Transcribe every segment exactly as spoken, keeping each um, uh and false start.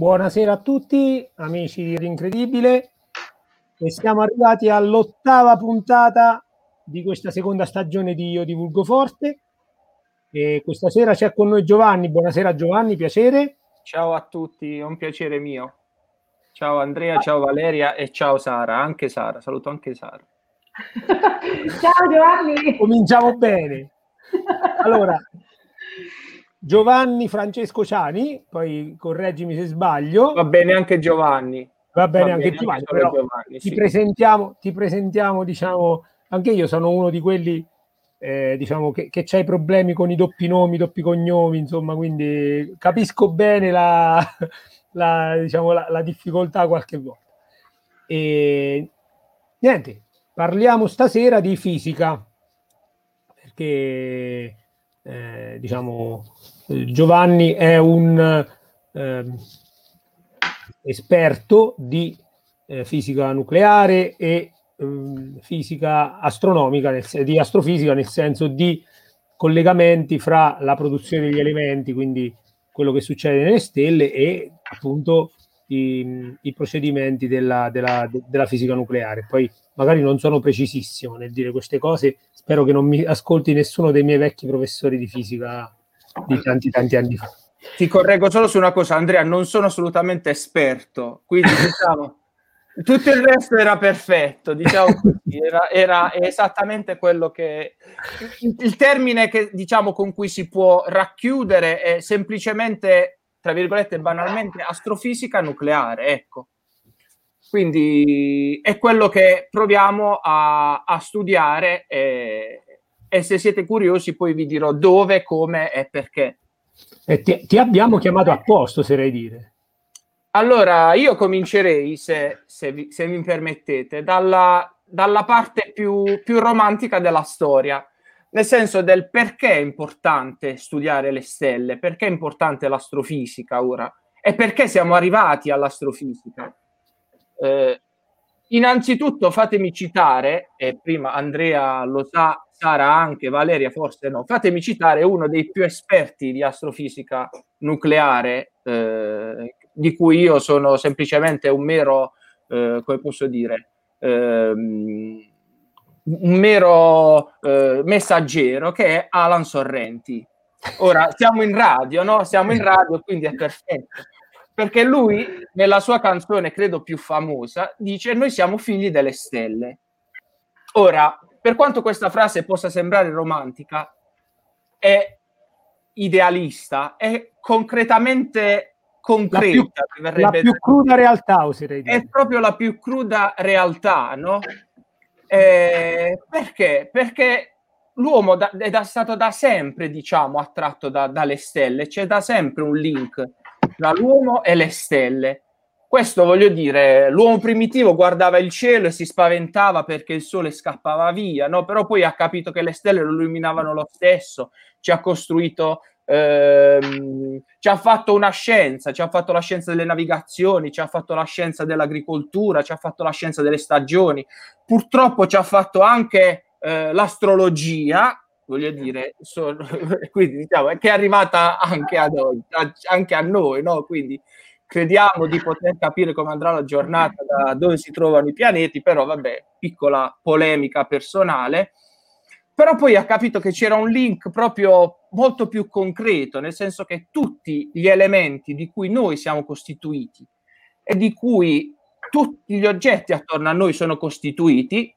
Buonasera a tutti, amici di Radio Incredibile, e siamo arrivati all'ottava puntata di questa seconda stagione di Io Divulgo Forte. E questa sera c'è con noi Giovanni. Buonasera Giovanni, piacere. Ciao a tutti, è un piacere mio. Ciao Andrea, ah. ciao Valeria e ciao Sara, anche Sara, saluto anche Sara. Ciao Giovanni. Cominciamo bene. Allora, Giovanni Francesco Ciani, poi correggimi se sbaglio. Va bene anche Giovanni. Va bene, Va bene anche Giovanni, anche però Giovanni, ti, sì. presentiamo, ti presentiamo, diciamo, anche io sono uno di quelli, eh, diciamo, che, che c'hai problemi con i doppi nomi, doppi cognomi, insomma, quindi capisco bene la, la, diciamo, la, la difficoltà qualche volta. E niente, parliamo stasera di fisica, perché... Eh, diciamo Giovanni è un eh, esperto di eh, fisica nucleare e eh, fisica astronomica, nel, di astrofisica, nel senso di collegamenti fra la produzione degli elementi, quindi quello che succede nelle stelle, e appunto i, i procedimenti della, della, della fisica nucleare. Poi magari non sono precisissimo nel dire queste cose, spero che non mi ascolti nessuno dei miei vecchi professori di fisica di tanti tanti anni fa. Ti correggo solo su una cosa, Andrea, non sono assolutamente esperto, quindi diciamo tutto il resto era perfetto, diciamo era, era esattamente quello che... Il termine che, diciamo, con cui si può racchiudere è semplicemente, tra virgolette, banalmente, astrofisica nucleare, ecco. Quindi è quello che proviamo a, a studiare e, e se siete curiosi poi vi dirò dove, come e perché. E ti, ti abbiamo chiamato apposta, oserei dire. Allora, io comincerei, se, se, vi, se mi permettete, dalla, dalla parte più, più romantica della storia, nel senso del perché è importante studiare le stelle, perché è importante l'astrofisica ora e perché siamo arrivati all'astrofisica. Eh, innanzitutto fatemi citare, e prima Andrea lo sa, Sara anche, Valeria forse no, fatemi citare uno dei più esperti di astrofisica nucleare, eh, di cui io sono semplicemente un mero, eh, come posso dire, eh, un mero eh, messaggero, che è Alan Sorrenti. Ora siamo in radio, no? Siamo in radio, quindi è perfetto. Perché lui, nella sua canzone, credo più famosa, dice «Noi siamo figli delle stelle». Ora, per quanto questa frase possa sembrare romantica, è idealista, è concretamente concreta. La più, la più cruda realtà, oserei dire. È proprio la più cruda realtà, no? Eh, perché? Perché l'uomo da, è da, stato da sempre, diciamo, attratto da, dalle stelle, c'è da sempre un link tra l'uomo e le stelle. Questo, voglio dire, l'uomo primitivo guardava il cielo e si spaventava perché il sole scappava via, no? Però poi ha capito che le stelle lo illuminavano lo stesso, ci ha costruito, ehm, ci ha fatto una scienza, ci ha fatto la scienza delle navigazioni, ci ha fatto la scienza dell'agricoltura, ci ha fatto la scienza delle stagioni, purtroppo ci ha fatto anche eh, l'astrologia, voglio dire, sono, quindi diciamo che è arrivata anche a noi, anche a noi, no? Quindi crediamo di poter capire come andrà la giornata, da dove si trovano i pianeti, però vabbè, piccola polemica personale. Però poi ha capito che c'era un link proprio molto più concreto, nel senso che tutti gli elementi di cui noi siamo costituiti e di cui tutti gli oggetti attorno a noi sono costituiti,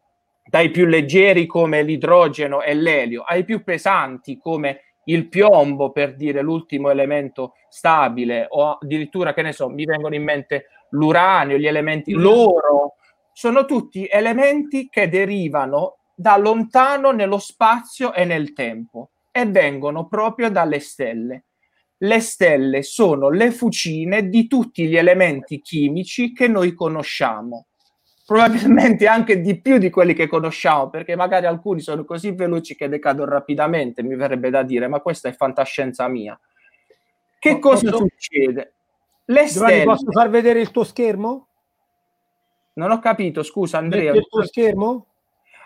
dai più leggeri come l'idrogeno e l'elio, ai più pesanti come il piombo, per dire l'ultimo elemento stabile, o addirittura, che ne so, mi vengono in mente l'uranio, gli elementi, l'oro, sono tutti elementi che derivano da lontano nello spazio e nel tempo e vengono proprio dalle stelle. Le stelle sono le fucine di tutti gli elementi chimici che noi conosciamo, probabilmente anche di più di quelli che conosciamo, perché magari alcuni sono così veloci che decadono rapidamente, mi verrebbe da dire, ma questa è fantascienza mia. Che cosa posso... succede? Le Giovanni, stelle... posso far vedere il tuo schermo? Non ho capito, scusa Andrea. Metti il tuo schermo?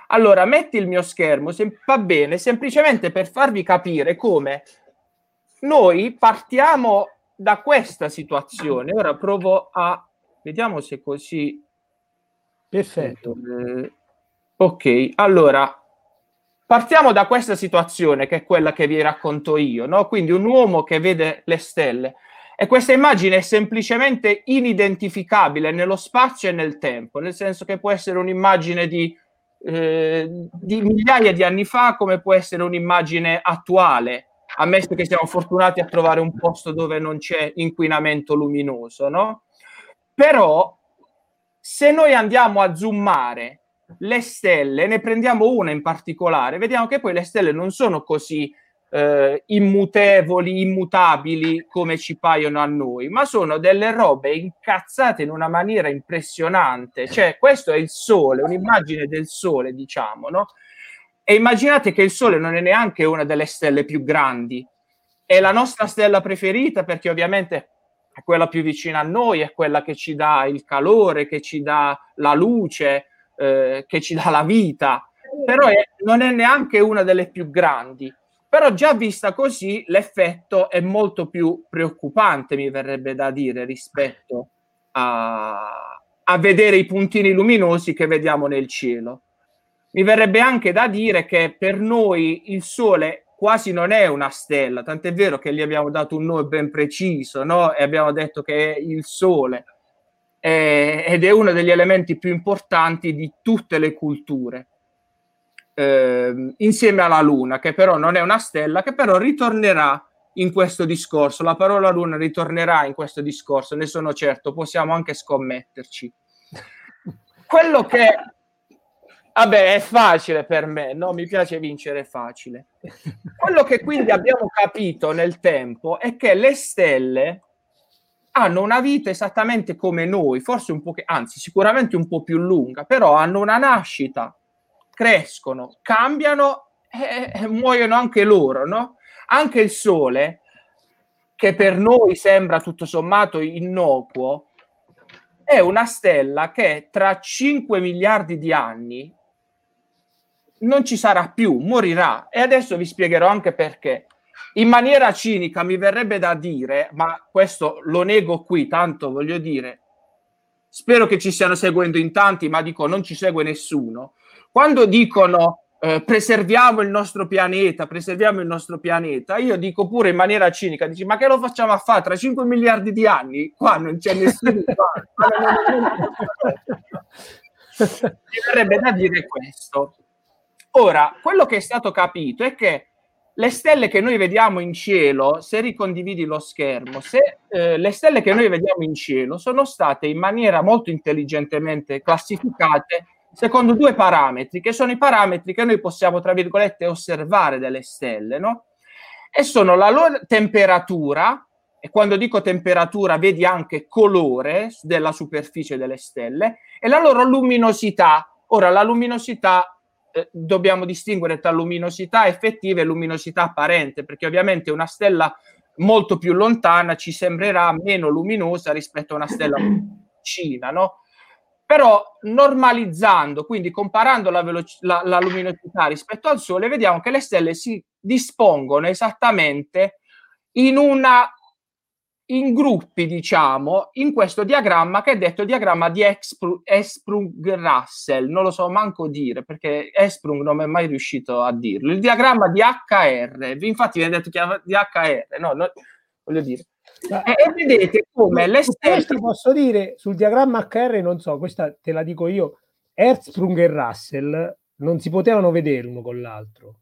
Allora, metti il mio schermo, se... va bene, semplicemente per farvi capire come noi partiamo da questa situazione, ora provo a, vediamo se così, perfetto, eh, ok, allora partiamo da questa situazione che è quella che vi racconto io, no? Quindi un uomo che vede le stelle, e questa immagine è semplicemente inidentificabile nello spazio e nel tempo, nel senso che può essere un'immagine di, eh, di migliaia di anni fa, come può essere un'immagine attuale, ammesso che siamo fortunati a trovare un posto dove non c'è inquinamento luminoso, no? Però se noi andiamo a zoomare le stelle, ne prendiamo una in particolare, vediamo che poi le stelle non sono così eh, immutevoli, immutabili come ci paiono a noi, ma sono delle robe incazzate in una maniera impressionante. Cioè, questo è il Sole, un'immagine del Sole, diciamo, no? E immaginate che il Sole non è neanche una delle stelle più grandi, è la nostra stella preferita perché ovviamente è quella più vicina a noi, è quella che ci dà il calore, che ci dà la luce, eh, che ci dà la vita, però è, non è neanche una delle più grandi. Però già vista così l'effetto è molto più preoccupante, mi verrebbe da dire, rispetto a, a vedere i puntini luminosi che vediamo nel cielo. Mi verrebbe anche da dire che per noi il Sole quasi non è una stella, tant'è vero che gli abbiamo dato un nome ben preciso, no? E abbiamo detto che è il Sole, eh, ed è uno degli elementi più importanti di tutte le culture, eh, insieme alla Luna, che però non è una stella, che però ritornerà in questo discorso, la parola Luna ritornerà in questo discorso, ne sono certo, possiamo anche scommetterci. Quello che... Vabbè, è facile per me, no? Mi piace vincere facile. Quello che quindi abbiamo capito nel tempo è che le stelle hanno una vita esattamente come noi, forse un po' che, anzi, sicuramente un po' più lunga, però hanno una nascita, crescono, cambiano e, e muoiono anche loro, no? Anche il Sole, che per noi sembra tutto sommato innocuo, è una stella che tra cinque miliardi di anni non ci sarà più, morirà. E adesso vi spiegherò anche perché. In maniera cinica mi verrebbe da dire, ma questo lo nego qui, tanto voglio dire, spero che ci stiano seguendo in tanti, ma dico non ci segue nessuno, quando dicono eh, preserviamo il nostro pianeta, preserviamo il nostro pianeta, io dico pure in maniera cinica, dici, ma che lo facciamo a fare tra cinque miliardi di anni? Qua non c'è nessuno. Mi verrebbe da dire questo. Ora, quello che è stato capito è che le stelle che noi vediamo in cielo, se ricondividi lo schermo, se eh, le stelle che noi vediamo in cielo sono state in maniera molto intelligentemente classificate secondo due parametri, che sono i parametri che noi possiamo, tra virgolette, osservare delle stelle, no? E sono la loro temperatura, e quando dico temperatura vedi anche colore della superficie delle stelle, e la loro luminosità. Ora, la luminosità dobbiamo distinguere tra luminosità effettiva e luminosità apparente, perché ovviamente una stella molto più lontana ci sembrerà meno luminosa rispetto a una stella vicina, no? Però normalizzando, quindi comparando la, veloc- la, la luminosità rispetto al Sole, vediamo che le stelle si dispongono esattamente in una in gruppi, diciamo, in questo diagramma che è detto diagramma di Hertzsprung-Russell, non lo so manco dire perché Hertzsprung non mi è mai riuscito a dirlo, il diagramma di H R, infatti viene detto di H R, no, no voglio dire. Ma, e, e vedete come le stelle... Questo posso dire, sul diagramma H R non so, questa te la dico io, Hertzsprung e Russell non si potevano vedere uno con l'altro.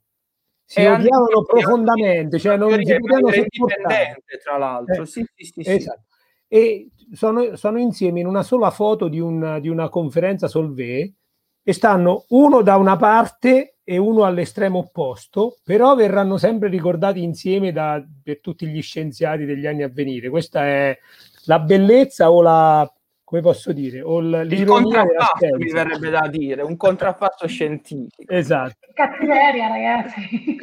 Si e odiavano profondamente, cioè non si potevano sopportare, tra l'altro, eh, sì, sì, sì, esatto. Sì. E sono, sono insieme in una sola foto di una, di una conferenza Solvay e stanno uno da una parte e uno all'estremo opposto, però verranno sempre ricordati insieme da per tutti gli scienziati degli anni a venire. Questa è la bellezza o la, come posso dire, o l'ironia della scienza. Mi verrebbe da dire, un contraffatto scientifico. Esatto. Cattiveria, ragazzi.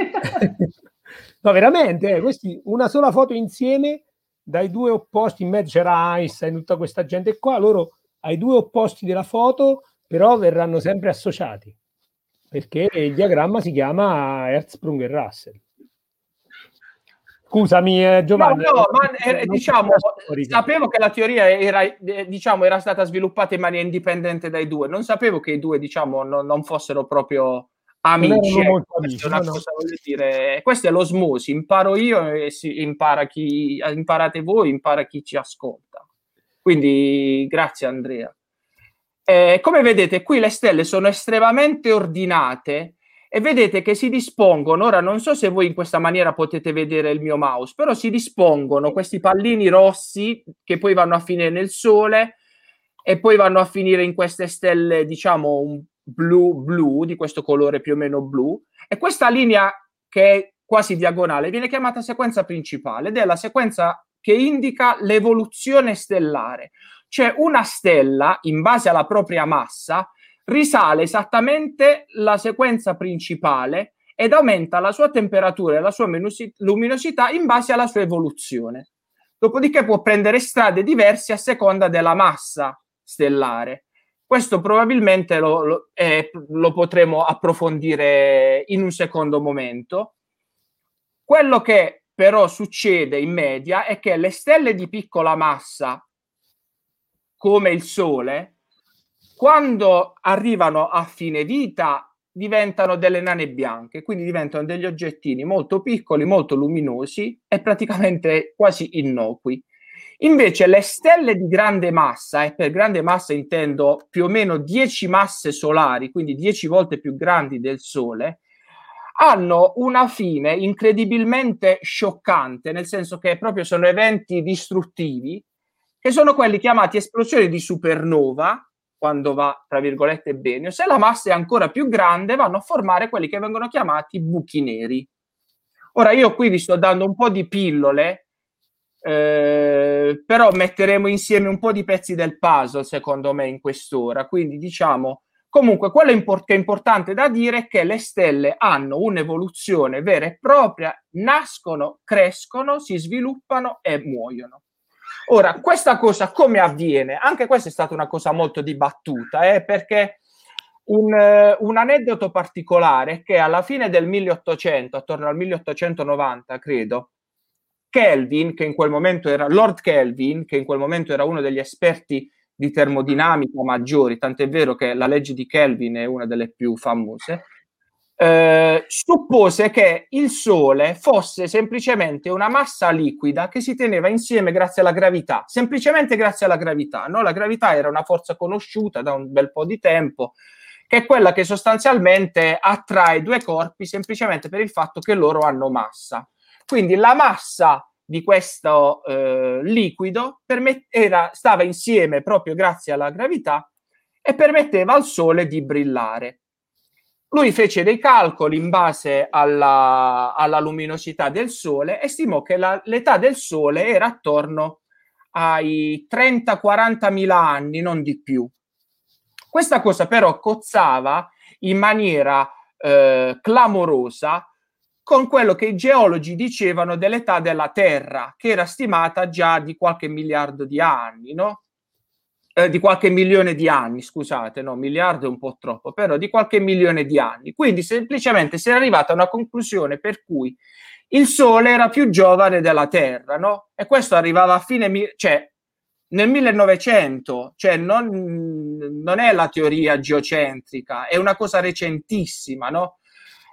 No, veramente, eh, questi, una sola foto insieme, dai due opposti, in mezzo c'era Einstein, tutta questa gente qua, loro ai due opposti della foto, però verranno sempre associati, perché il diagramma si chiama Hertzsprung e Russell. Scusami, eh, Giovanni. No, no, ma eh, diciamo, sapevo che la teoria era, eh, diciamo, era stata sviluppata in maniera indipendente dai due. Non sapevo che i due, diciamo, no, non fossero proprio amici. Eh, molto amici, una no, cosa, no. Voglio dire, questo è l'osmosi. Imparo io e si impara chi, imparate voi, impara chi ci ascolta. Quindi, grazie Andrea. Eh, come vedete, qui le stelle sono estremamente ordinate. E vedete che si dispongono, ora non so se voi in questa maniera potete vedere il mio mouse, però si dispongono questi pallini rossi che poi vanno a finire nel Sole e poi vanno a finire in queste stelle, diciamo, un blu-blu, di questo colore più o meno blu. E questa linea che è quasi diagonale viene chiamata sequenza principale ed è la sequenza che indica l'evoluzione stellare. Cioè una stella, in base alla propria massa, risale esattamente la sequenza principale ed aumenta la sua temperatura e la sua luminosità in base alla sua evoluzione. Dopodiché può prendere strade diverse a seconda della massa stellare. Questo probabilmente lo, lo, eh, lo potremo approfondire in un secondo momento. Quello che però succede in media è che le stelle di piccola massa, come il Sole, quando arrivano a fine vita diventano delle nane bianche, quindi diventano degli oggettini molto piccoli, molto luminosi e praticamente quasi innocui. Invece le stelle di grande massa, e per grande massa intendo più o meno dieci masse solari, quindi dieci volte più grandi del Sole, hanno una fine incredibilmente scioccante, nel senso che proprio sono eventi distruttivi, che sono quelli chiamati esplosioni di supernova, quando va, tra virgolette, bene, o se la massa è ancora più grande, vanno a formare quelli che vengono chiamati buchi neri. Ora, io qui vi sto dando un po' di pillole, eh, però metteremo insieme un po' di pezzi del puzzle, secondo me, in quest'ora. Quindi, diciamo, comunque, quello che è importante da dire è che le stelle hanno un'evoluzione vera e propria, nascono, crescono, si sviluppano e muoiono. Ora, questa cosa come avviene? Anche questa è stata una cosa molto dibattuta, eh, perché un, eh, un aneddoto particolare è che alla fine del milleottocento, attorno al milleottocentonovanta, credo, Kelvin, che in quel momento era Lord Kelvin, che in quel momento era uno degli esperti di termodinamica maggiori, tant'è vero che la legge di Kelvin è una delle più famose, eh, suppose che il Sole fosse semplicemente una massa liquida che si teneva insieme grazie alla gravità, semplicemente grazie alla gravità, no? La gravità era una forza conosciuta da un bel po' di tempo, che è quella che sostanzialmente attrae due corpi semplicemente per il fatto che loro hanno massa. Quindi la massa di questo eh, liquido permet- era, stava insieme proprio grazie alla gravità e permetteva al Sole di brillare. Lui fece dei calcoli in base alla, alla luminosità del Sole e stimò che la, l'età del Sole era attorno ai trenta quaranta mila anni, non di più. Questa cosa però cozzava in maniera eh, clamorosa con quello che i geologi dicevano dell'età della Terra, che era stimata già di qualche miliardo di anni, no? Eh, di qualche milione di anni, scusate, no, miliardo è un po' troppo, però di qualche milione di anni. Quindi semplicemente si era arrivata a una conclusione per cui il Sole era più giovane della Terra, no? E questo arrivava a fine, cioè nel millenovecento, cioè non, non è la teoria geocentrica, è una cosa recentissima, no?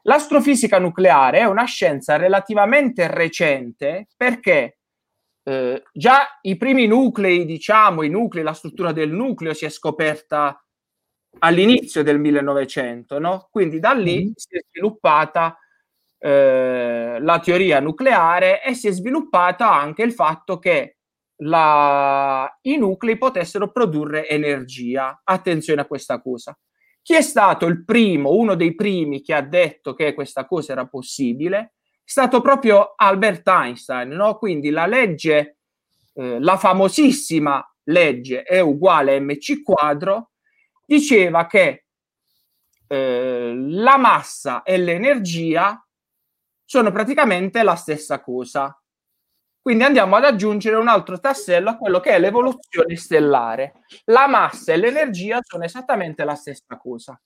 L'astrofisica nucleare è una scienza relativamente recente perché Eh, già i primi nuclei, diciamo, i nuclei, la struttura del nucleo si è scoperta all'inizio del millenovecento, no? Quindi da lì mm. si è sviluppata eh, la teoria nucleare e si è sviluppata anche il fatto che la, i nuclei potessero produrre energia. Attenzione a questa cosa. Chi è stato il primo, uno dei primi che ha detto che questa cosa era possibile? È stato proprio Albert Einstein, no? Quindi la legge, eh, la famosissima legge E uguale mc quadro, diceva che eh, la massa e l'energia sono praticamente la stessa cosa. Quindi andiamo ad aggiungere un altro tassello a quello che è l'evoluzione stellare. La massa e l'energia sono esattamente la stessa cosa.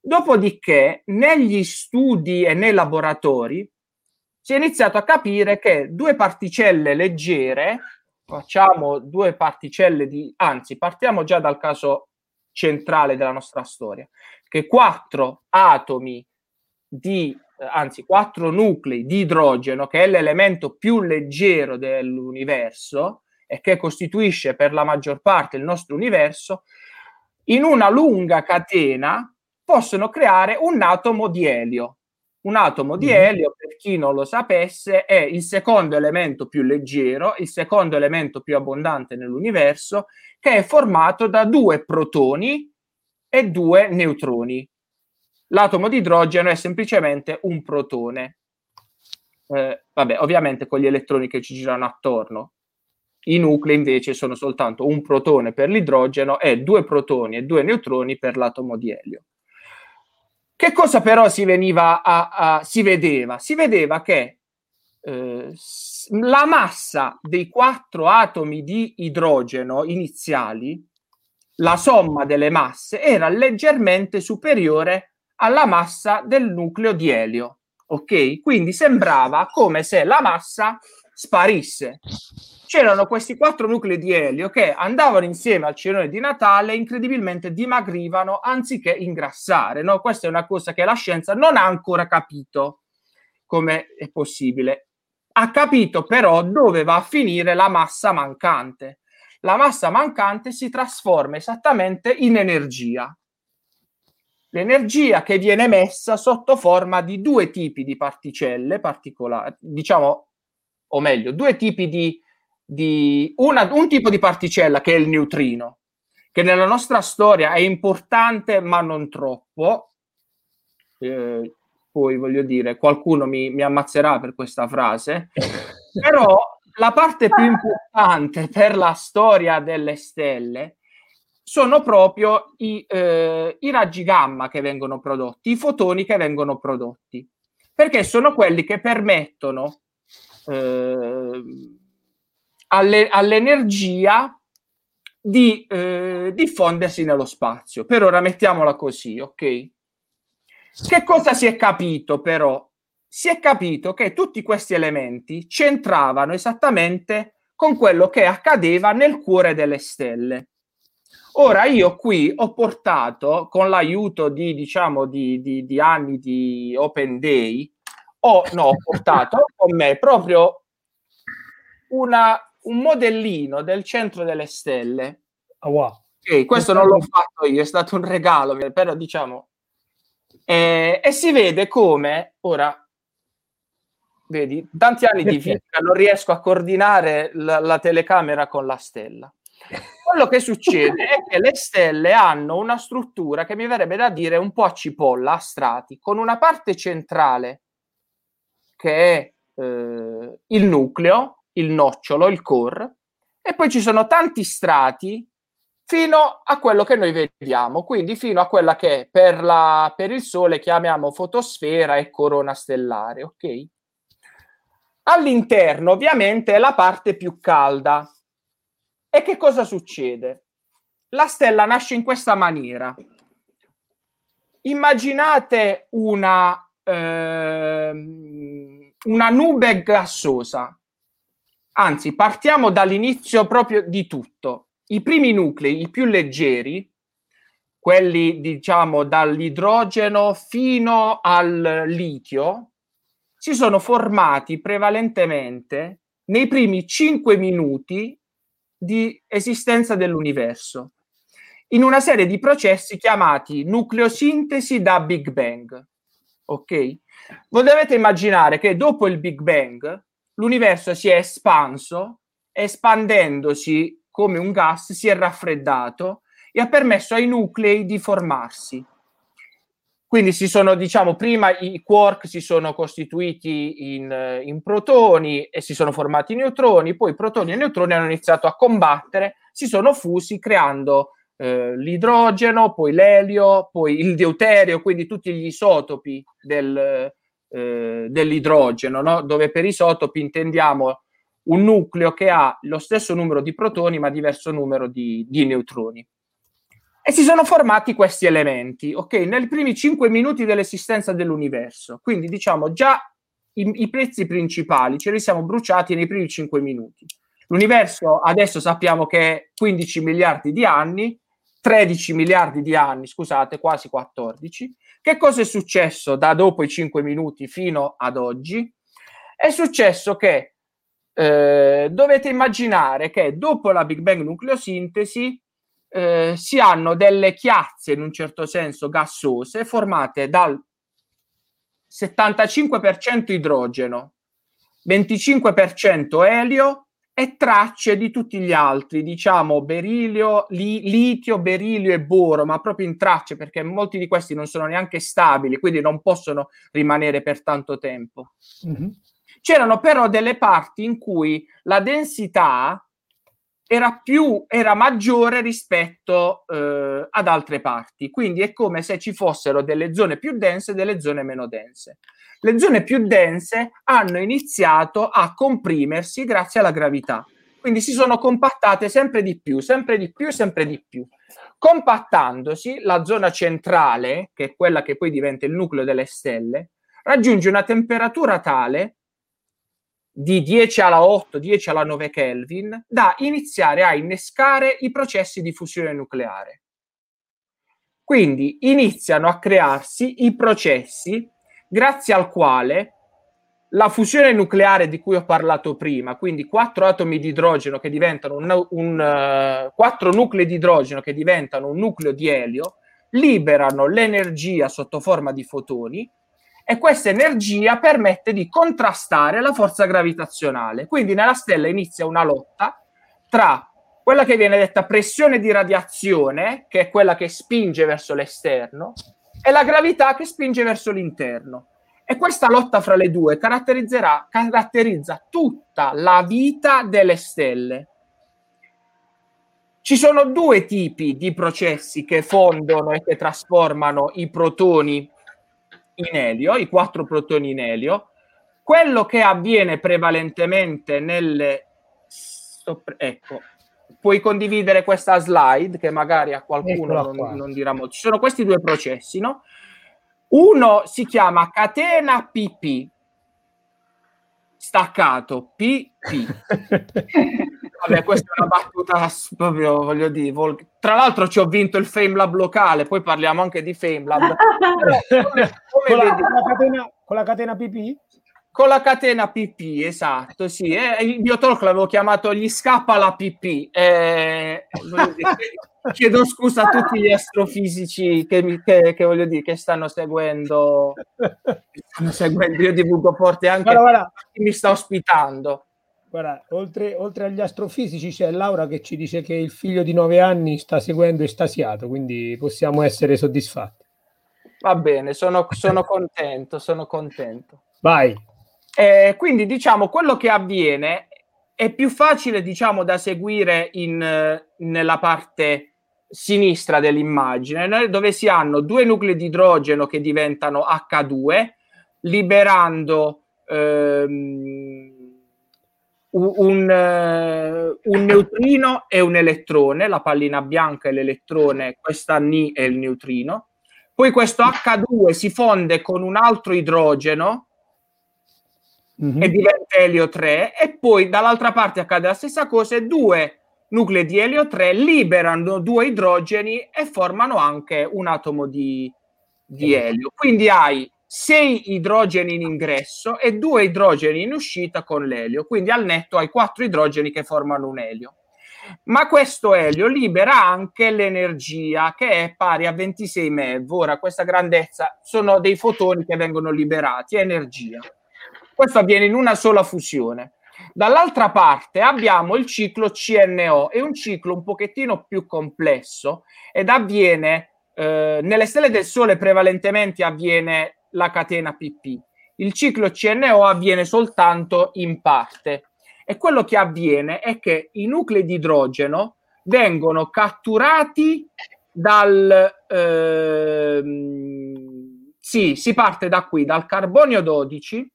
Dopodiché, negli studi e nei laboratori, si è iniziato a capire che due particelle leggere, facciamo due particelle di, anzi, partiamo già dal caso centrale della nostra storia, che quattro atomi di, anzi, quattro nuclei di idrogeno, che è l'elemento più leggero dell'universo e che costituisce per la maggior parte il nostro universo, in una lunga catena possono creare un atomo di elio. Un atomo di elio, per chi non lo sapesse, è il secondo elemento più leggero, il secondo elemento più abbondante nell'universo, che è formato da due protoni e due neutroni. L'atomo di idrogeno è semplicemente un protone. Eh, vabbè, ovviamente con gli elettroni che ci girano attorno. I nuclei invece sono soltanto un protone per l'idrogeno e due protoni e due neutroni per l'atomo di elio. Che cosa però si veniva a, a si vedeva? Si vedeva che eh, la massa dei quattro atomi di idrogeno iniziali, la somma delle masse, era leggermente superiore alla massa del nucleo di elio. Ok? Quindi sembrava come se la massa sparisse. C'erano questi quattro nuclei di elio che andavano insieme al cenone di Natale e incredibilmente dimagrivano anziché ingrassare, no? Questa è una cosa che la scienza non ha ancora capito come è possibile. Ha capito però dove va a finire la massa mancante. La massa mancante si trasforma esattamente in energia. L'energia che viene emessa sotto forma di due tipi di particelle particolari, diciamo, o meglio, due tipi di di una, un tipo di particella che è il neutrino, che nella nostra storia è importante ma non troppo, eh, poi voglio dire qualcuno mi, mi ammazzerà per questa frase, però la parte più importante per la storia delle stelle sono proprio i, eh, i raggi gamma che vengono prodotti, i fotoni che vengono prodotti, perché sono quelli che permettono eh, all'energia di eh, diffondersi nello spazio. Per ora mettiamola così, ok? Che cosa si è capito però? Si è capito che tutti questi elementi c'entravano esattamente con quello che accadeva nel cuore delle stelle. Ora io qui ho portato, con l'aiuto di, diciamo, di, di, di anni di Open Day, ho, no, ho portato con me proprio una... un modellino del centro delle stelle. Oh, wow. Okay, questo non l'ho fatto io, è stato un regalo, però diciamo... Eh, e si vede come, ora, vedi, tanti anni di fisica non riesco a coordinare la, la telecamera con la stella. Quello che succede è che le stelle hanno una struttura che mi verrebbe da dire un po' a cipolla, a strati, con una parte centrale che è eh, il nucleo, il nocciolo, il core, e poi ci sono tanti strati fino a quello che noi vediamo, quindi fino a quella che per, la, per il Sole chiamiamo fotosfera e corona stellare, ok? All'interno ovviamente è la parte più calda. E che cosa succede? La stella nasce in questa maniera. Immaginate una, eh, una nube gassosa. Anzi, partiamo dall'inizio proprio di tutto. I primi nuclei, i più leggeri, quelli diciamo dall'idrogeno fino al litio, si sono formati prevalentemente nei primi cinque minuti di esistenza dell'universo, in una serie di processi chiamati nucleosintesi da Big Bang. Ok? Voi dovete immaginare che dopo il Big Bang l'universo si è espanso, espandendosi come un gas, si è raffreddato e ha permesso ai nuclei di formarsi. Quindi si sono, diciamo, prima i quark si sono costituiti in, in protoni e si sono formati i neutroni, poi i protoni e i neutroni hanno iniziato a combattere, si sono fusi creando eh, l'idrogeno, poi l'elio, poi il deuterio, quindi tutti gli isotopi del Eh, dell'idrogeno, no? Dove per isotopi intendiamo un nucleo che ha lo stesso numero di protoni ma diverso numero di, di neutroni, e si sono formati questi elementi, ok? Nei primi cinque minuti dell'esistenza dell'universo, quindi diciamo già i, i prezzi principali ce li siamo bruciati nei primi cinque minuti. L'universo adesso sappiamo che è quindici miliardi di anni, tredici miliardi di anni, scusate, quasi quattordici. Che cosa è successo da dopo i cinque minuti fino ad oggi? È successo che eh, dovete immaginare che dopo la Big Bang nucleosintesi eh, si hanno delle chiazze, in un certo senso gassose, formate dal settantacinque per cento idrogeno, venticinque per cento elio e tracce di tutti gli altri, diciamo berilio, li, litio, berilio e boro, ma proprio in tracce, perché molti di questi non sono neanche stabili, quindi non possono rimanere per tanto tempo. Mm-hmm. C'erano però delle parti in cui la densità era più era maggiore rispetto eh, ad altre parti, quindi è come se ci fossero delle zone più dense e delle zone meno dense. Le zone più dense hanno iniziato a comprimersi grazie alla gravità, quindi si sono compattate sempre di più, sempre di più, sempre di più. Compattandosi, la zona centrale, che è quella che poi diventa il nucleo delle stelle, raggiunge una temperatura tale di dieci alla otto, dieci alla nove Kelvin, da iniziare a innescare i processi di fusione nucleare. Quindi iniziano a crearsi i processi grazie al quale la fusione nucleare di cui ho parlato prima, quindi quattro atomi di idrogeno che diventano un, un uh, quattro nuclei di idrogeno che diventano un nucleo di elio, liberano l'energia sotto forma di fotoni e questa energia permette di contrastare la forza gravitazionale. Quindi nella stella inizia una lotta tra quella che viene detta pressione di radiazione, che è quella che spinge verso l'esterno, è la gravità che spinge verso l'interno. E questa lotta fra le due caratterizzerà, caratterizza tutta la vita delle stelle. Ci sono due tipi di processi che fondono e che trasformano i protoni in elio, i quattro protoni in elio. Quello che avviene prevalentemente nelle... Ecco... Puoi condividere questa slide che magari a qualcuno non, non dirà molto. Ci sono questi due processi, no? Uno si chiama catena P P, staccato P P. Vabbè, questa è una battuta proprio, voglio dire. Vol- Tra l'altro ci ho vinto il FameLab locale, poi parliamo anche di FameLab. con, la, con, la catena, con la catena P P? Con la catena P P, esatto, sì. Eh, il mio talk l'avevo chiamato Gli scappa la P P. Eh, chiedo scusa a tutti gli astrofisici che, mi, che, che voglio dire che stanno seguendo. Stanno seguendo Io Divulgo Forte anche guarda, guarda. Chi mi sta ospitando. Guarda, oltre, oltre agli astrofisici c'è Laura che ci dice che il figlio di nove anni sta seguendo estasiato, quindi possiamo essere soddisfatti. Va bene, sono, sono contento, sono contento. Vai. Eh, quindi diciamo quello che avviene è più facile diciamo da seguire in, nella parte sinistra dell'immagine dove si hanno due nuclei di idrogeno che diventano acca due liberando ehm, un, un neutrino e un elettrone, la pallina bianca e l'elettrone, questa Ni è il neutrino, poi questo acca due si fonde con un altro idrogeno Mm-hmm. e diventa elio tre e poi dall'altra parte accade la stessa cosa e due nuclei di elio tre liberano due idrogeni e formano anche un atomo di, di elio, quindi hai sei idrogeni in ingresso e due idrogeni in uscita con l'elio, quindi al netto hai quattro idrogeni che formano un elio, ma questo elio libera anche l'energia che è pari a ventisei MeV. Ora questa grandezza sono dei fotoni che vengono liberati, è energia. Questo avviene in una sola fusione. Dall'altra parte abbiamo il ciclo C N O, è un ciclo un pochettino più complesso ed avviene, eh, nelle stelle del Sole prevalentemente avviene la catena P P. Il ciclo C N O avviene soltanto in parte e quello che avviene è che i nuclei di idrogeno vengono catturati dal... Eh, sì, si parte da qui, dal carbonio dodici,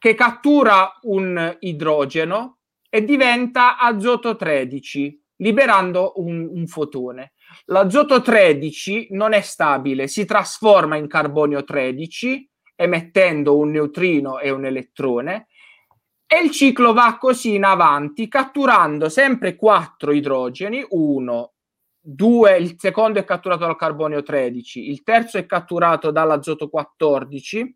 che cattura un idrogeno e diventa azoto tredici, liberando un, un fotone. L'azoto tredici non è stabile, si trasforma in carbonio tredici emettendo un neutrino e un elettrone, e il ciclo va così in avanti, catturando sempre quattro idrogeni, uno, due, il secondo è catturato dal carbonio tredici, il terzo è catturato dall'azoto quattordici,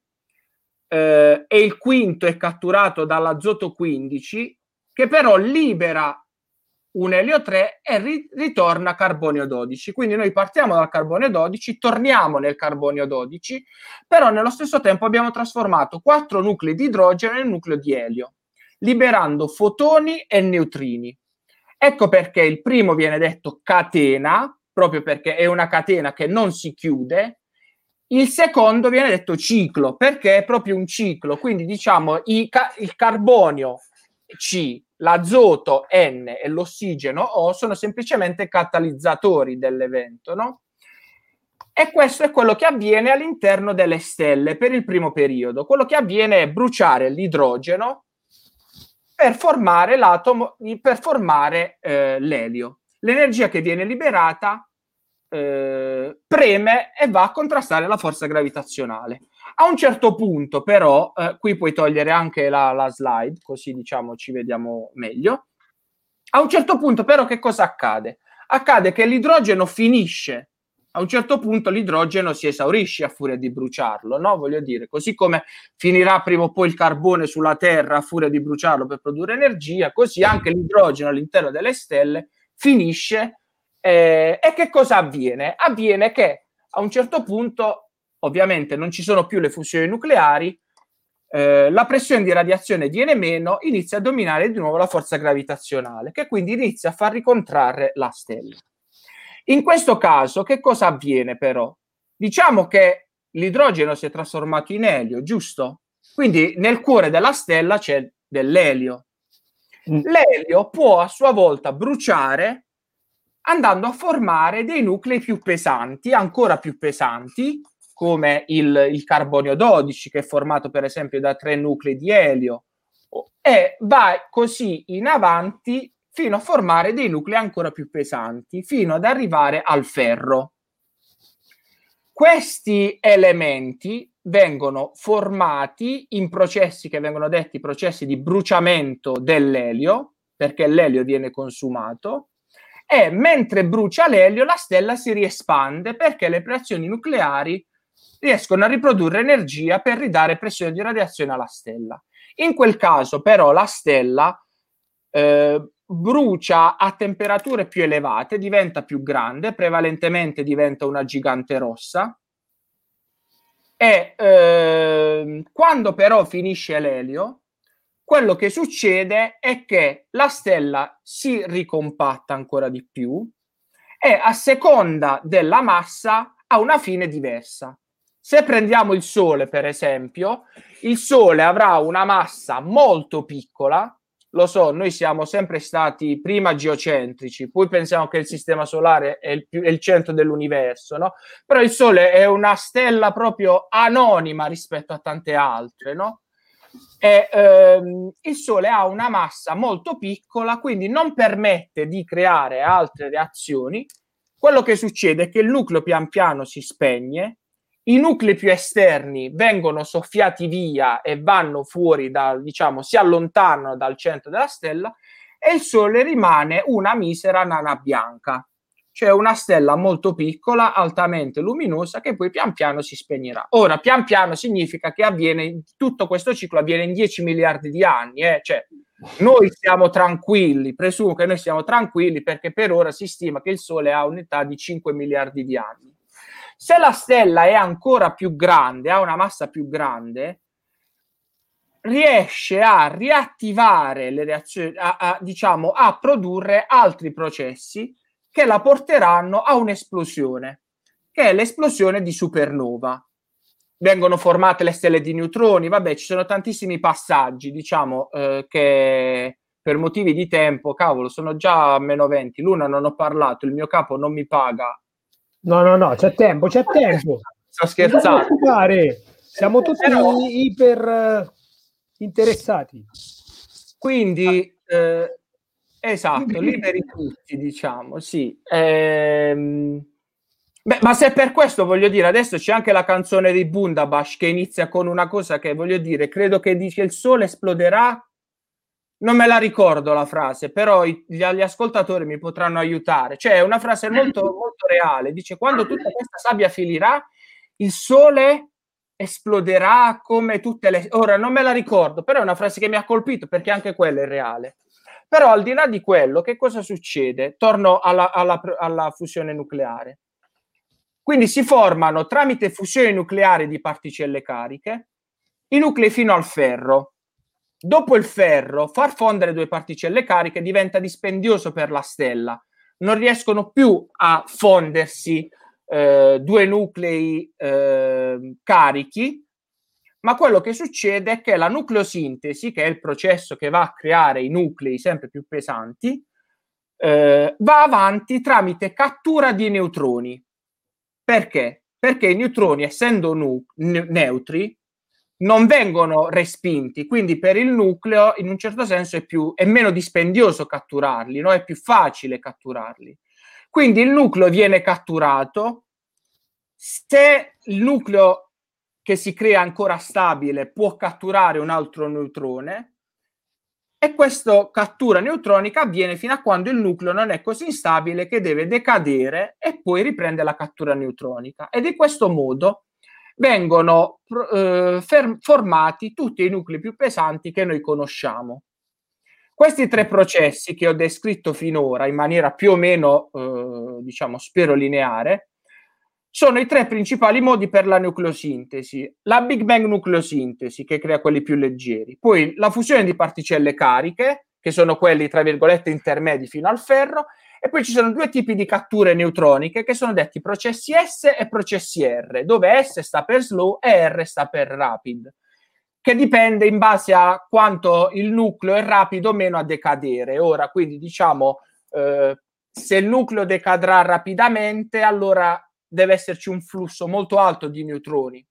eh, e il quinto è catturato dall'azoto quindici, che però libera un elio tre e ri- ritorna carbonio dodici. Quindi noi partiamo dal carbonio dodici, torniamo nel carbonio dodici, però nello stesso tempo abbiamo trasformato quattro nuclei di idrogeno in un nucleo di elio, liberando fotoni e neutrini. Ecco perché il primo viene detto catena, proprio perché è una catena che non si chiude. Il secondo viene detto ciclo, perché è proprio un ciclo. Quindi diciamo i ca- il carbonio C, l'azoto N e l'ossigeno O sono semplicemente catalizzatori dell'evento, no? E questo è quello che avviene all'interno delle stelle per il primo periodo. Quello che avviene è bruciare l'idrogeno per formare l'atomo, per formare eh, l'elio. L'energia che viene liberata eh, preme e va a contrastare la forza gravitazionale. A un certo punto, però, eh, qui puoi togliere anche la, la slide, così diciamo ci vediamo meglio. A un certo punto, però, che cosa accade? Accade che l'idrogeno finisce. A un certo punto l'idrogeno si esaurisce a furia di bruciarlo, no? Voglio dire, così come finirà prima o poi il carbone sulla Terra a furia di bruciarlo per produrre energia, così anche l'idrogeno all'interno delle stelle finisce. Eh, e che cosa avviene? Avviene che a un certo punto, ovviamente non ci sono più le fusioni nucleari, eh, la pressione di radiazione viene meno, inizia a dominare di nuovo la forza gravitazionale, che quindi inizia a far ricontrarre la stella. In questo caso, che cosa avviene però? Diciamo che l'idrogeno si è trasformato in elio, giusto? Quindi nel cuore della stella c'è dell'elio. L'elio può a sua volta bruciare, andando a formare dei nuclei più pesanti, ancora più pesanti, come il, il carbonio dodici, che è formato per esempio da tre nuclei di elio, e va così in avanti fino a formare dei nuclei ancora più pesanti, fino ad arrivare al ferro. Questi elementi vengono formati in processi che vengono detti processi di bruciamento dell'elio, perché l'elio viene consumato, e mentre brucia l'elio la stella si riespande perché le reazioni nucleari riescono a riprodurre energia per ridare pressione di radiazione alla stella. In quel caso però la stella eh, brucia a temperature più elevate, diventa più grande, prevalentemente diventa una gigante rossa, e eh, quando però finisce l'elio, quello che succede è che la stella si ricompatta ancora di più e a seconda della massa ha una fine diversa. Se prendiamo il Sole, per esempio, il Sole avrà una massa molto piccola. Lo so, noi siamo sempre stati prima geocentrici, poi pensiamo che il sistema solare è il, più, è il centro dell'universo, no? Però il Sole è una stella proprio anonima rispetto a tante altre, no? E, ehm, il Sole ha una massa molto piccola, quindi non permette di creare altre reazioni. Quello che succede è che il nucleo pian piano si spegne, i nuclei più esterni vengono soffiati via e vanno fuori, da, diciamo, si allontanano dal centro della stella e il Sole rimane una misera nana bianca, cioè una stella molto piccola, altamente luminosa, che poi pian piano si spegnerà. Ora, pian piano significa che avviene tutto questo ciclo avviene in dieci miliardi di anni, eh? Cioè, noi siamo tranquilli, presumo che noi siamo tranquilli perché per ora si stima che il Sole ha un'età di cinque miliardi di anni. Se la stella è ancora più grande, ha una massa più grande, riesce a riattivare le reazioni, a, a, diciamo, a produrre altri processi che la porteranno a un'esplosione, che è l'esplosione di supernova. Vengono formate le stelle di neutroni, vabbè, ci sono tantissimi passaggi, diciamo, eh, che per motivi di tempo, cavolo, sono già a meno venti, Luna non ho parlato, il mio capo non mi paga. No, no, no, c'è tempo, c'è tempo. Sto scherzando. Siamo tutti Però... iper interessati. Quindi, eh, esatto, liberi tutti, diciamo, sì. Ehm, Beh, ma se per questo, voglio dire, adesso c'è anche la canzone di Bundabash che inizia con una cosa che, voglio dire, credo che dice il sole esploderà, non me la ricordo la frase, però i, gli, gli ascoltatori mi potranno aiutare. Cioè, è una frase molto, molto reale, dice quando tutta questa sabbia filirà, il sole esploderà come tutte le... Ora, non me la ricordo, però è una frase che mi ha colpito, perché anche quella è reale. Però al di là di quello, che cosa succede? Torno alla, alla, alla fusione nucleare. Quindi si formano tramite fusione nucleare di particelle cariche i nuclei fino al ferro. Dopo il ferro, far fondere due particelle cariche diventa dispendioso per la stella. Non riescono più a fondersi eh, due nuclei eh, carichi, ma quello che succede è che la nucleosintesi, che è il processo che va a creare i nuclei sempre più pesanti, eh, va avanti tramite cattura di neutroni. Perché? Perché i neutroni, essendo nu- neutri, non vengono respinti, quindi per il nucleo in un certo senso è, più, è meno dispendioso catturarli, no? È più facile catturarli. Quindi il nucleo viene catturato, se il nucleo che si crea ancora stabile può catturare un altro neutrone, e questa cattura neutronica avviene fino a quando il nucleo non è così instabile che deve decadere e poi riprende la cattura neutronica. E di questo modo vengono eh, ferm- formati tutti i nuclei più pesanti che noi conosciamo. Questi tre processi che ho descritto finora in maniera più o meno, eh, diciamo, spero lineare, sono i tre principali modi per la nucleosintesi. La Big Bang nucleosintesi, che crea quelli più leggeri. Poi la fusione di particelle cariche, che sono quelli, tra virgolette, intermedi fino al ferro. E poi ci sono due tipi di catture neutroniche, che sono detti processi S e processi R, dove S sta per slow e R sta per rapid, che dipende in base a quanto il nucleo è rapido o meno a decadere. Ora, quindi, diciamo, eh, se il nucleo decadrà rapidamente, allora deve esserci un flusso molto alto di neutroni.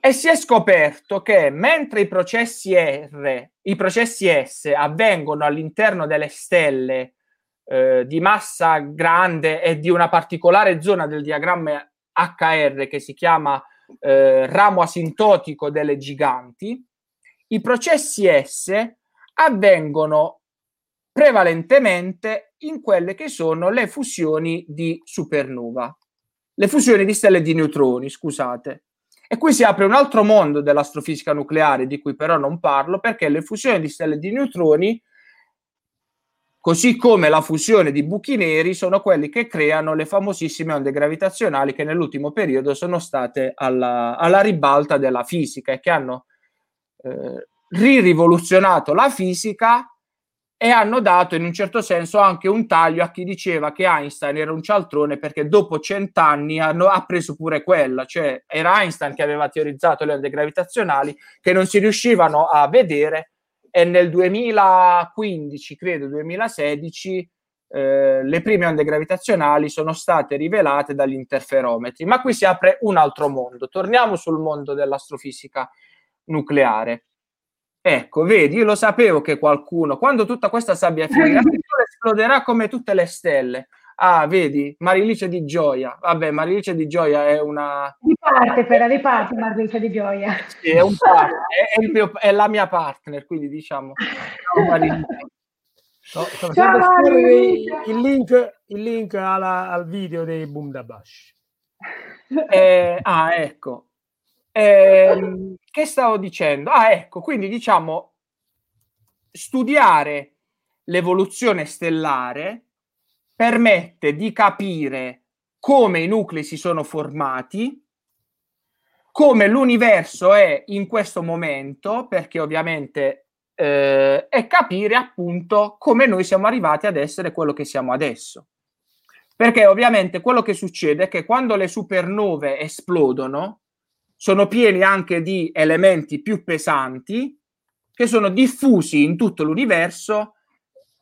E si è scoperto che mentre i processi R, i processi S avvengono all'interno delle stelle eh, di massa grande e di una particolare zona del diagramma H R che si chiama eh, ramo asintotico delle giganti, i processi S avvengono prevalentemente in quelle che sono le fusioni di supernova, le fusioni di stelle di neutroni, scusate. E qui si apre un altro mondo dell'astrofisica nucleare, di cui però non parlo, perché le fusioni di stelle di neutroni, così come la fusione di buchi neri, sono quelli che creano le famosissime onde gravitazionali che nell'ultimo periodo sono state alla, alla ribalta della fisica e che hanno eh, rivoluzionato la fisica e hanno dato in un certo senso anche un taglio a chi diceva che Einstein era un cialtrone, perché dopo cent'anni hanno, ha preso pure quella, cioè era Einstein che aveva teorizzato le onde gravitazionali che non si riuscivano a vedere, e nel duemilaquindici, credo duemilasedici, eh, le prime onde gravitazionali sono state rivelate dagli interferometri. Ma qui si apre un altro mondo, torniamo sul mondo dell'astrofisica nucleare. Ecco, vedi, io lo sapevo che qualcuno, quando tutta questa sabbia finirà, esploderà come tutte le stelle. Ah, vedi, Marilice di Gioia. Vabbè, Marilice di Gioia è una... Di parte, però, di parte Marilice di Gioia. Sì, è un partner, è, il mio, è la mia partner, quindi diciamo... Ciao Marilice. No, sto Ciao, Marilice. Il link, il link alla, al video dei Bundabash. Eh, ah, ecco. Eh, che stavo dicendo? Ah, ecco, quindi diciamo studiare l'evoluzione stellare permette di capire come i nuclei si sono formati, come l'universo è in questo momento, perché ovviamente eh, è capire appunto come noi siamo arrivati ad essere quello che siamo adesso, perché ovviamente quello che succede è che quando le supernove esplodono sono pieni anche di elementi più pesanti che sono diffusi in tutto l'universo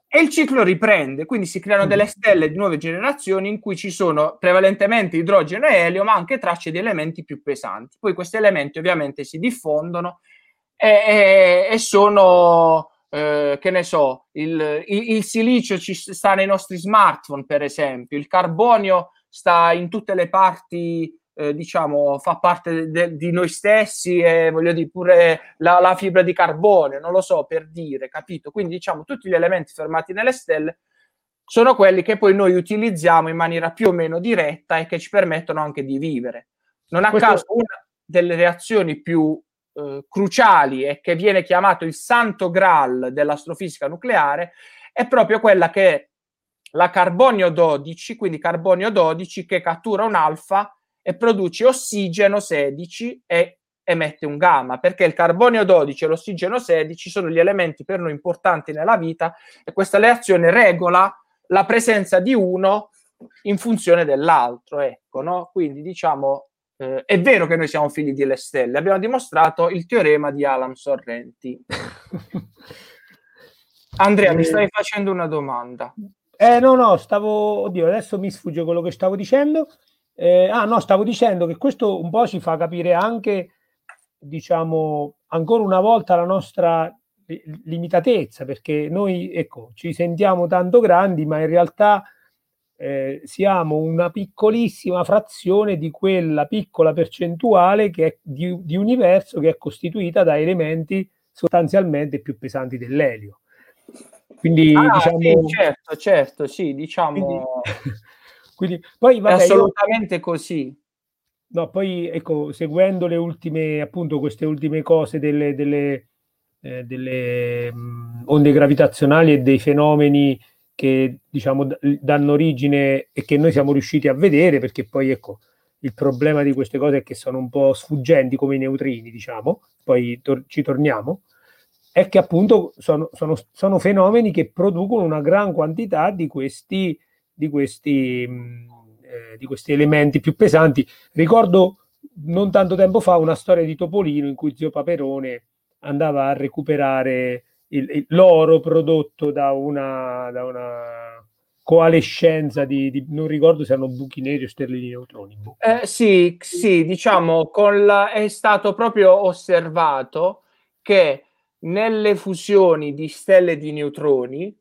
e il ciclo riprende, quindi si creano delle stelle di nuove generazioni in cui ci sono prevalentemente idrogeno e elio, ma anche tracce di elementi più pesanti. Poi questi elementi ovviamente si diffondono e, e, e sono, eh, che ne so, il, il, il silicio ci sta nei nostri smartphone, per esempio, il carbonio sta in tutte le parti, eh, diciamo, fa parte de- di noi stessi, e voglio dire pure la, la fibra di carbonio, non lo so, per dire, capito? Quindi diciamo tutti gli elementi fermati nelle stelle sono quelli che poi noi utilizziamo in maniera più o meno diretta e che ci permettono anche di vivere. Non a caso una delle reazioni più eh, cruciali e che viene chiamato il santo graal dell'astrofisica nucleare è proprio quella che è la carbonio dodici, quindi carbonio dodici che cattura un alfa e produce ossigeno sedici e emette un gamma, perché il carbonio dodici e l'ossigeno sedici sono gli elementi per noi importanti nella vita e questa reazione regola la presenza di uno in funzione dell'altro, ecco, no? Quindi diciamo, eh, è vero che noi siamo figli delle stelle, abbiamo dimostrato il teorema di Alan Sorrenti. Andrea, eh, mi stai facendo una domanda? Eh, no, no, stavo, oddio, adesso mi sfugge quello che stavo dicendo. Eh, ah, no, stavo dicendo che questo un po' ci fa capire anche, diciamo, ancora una volta la nostra limitatezza, perché noi, ecco, ci sentiamo tanto grandi, ma in realtà eh, siamo una piccolissima frazione di quella piccola percentuale che è di, di universo che è costituita da elementi sostanzialmente più pesanti dell'elio. Quindi ah, diciamo sì, certo, certo, sì, diciamo quindi, quindi poi vabbè, è assolutamente io... così. No, poi ecco, seguendo le ultime, appunto, queste ultime cose delle, delle Eh, delle mh, onde gravitazionali e dei fenomeni che diciamo d- danno origine e che noi siamo riusciti a vedere, perché poi ecco il problema di queste cose è che sono un po' sfuggenti come i neutrini, diciamo, poi tor- ci torniamo, è che appunto sono, sono, sono fenomeni che producono una gran quantità di questi di questi mh, eh, di questi elementi più pesanti. Ricordo non tanto tempo fa una storia di Topolino in cui zio Paperone andava a recuperare il, il, l'oro prodotto da una, da una coalescenza di, di, non ricordo se erano buchi neri o stelli di neutroni. Eh, sì, sì, diciamo, con la, è stato proprio osservato che nelle fusioni di stelle di neutroni,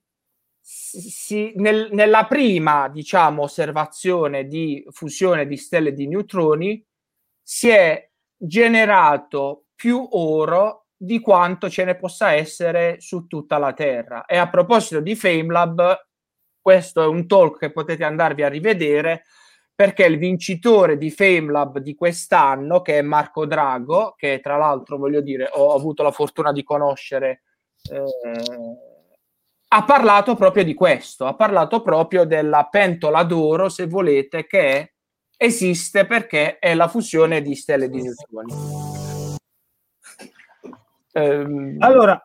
si, nel, nella prima, diciamo, osservazione di fusione di stelle di neutroni, si è generato più oro di quanto ce ne possa essere su tutta la Terra. E a proposito di FameLab, questo è un talk che potete andarvi a rivedere, perché il vincitore di FameLab di quest'anno, che è Marco Drago, che tra l'altro, voglio dire, ho avuto la fortuna di conoscere, eh, ha parlato proprio di questo, ha parlato proprio della pentola d'oro, se volete, che esiste perché è la fusione di stelle di neutroni. Allora,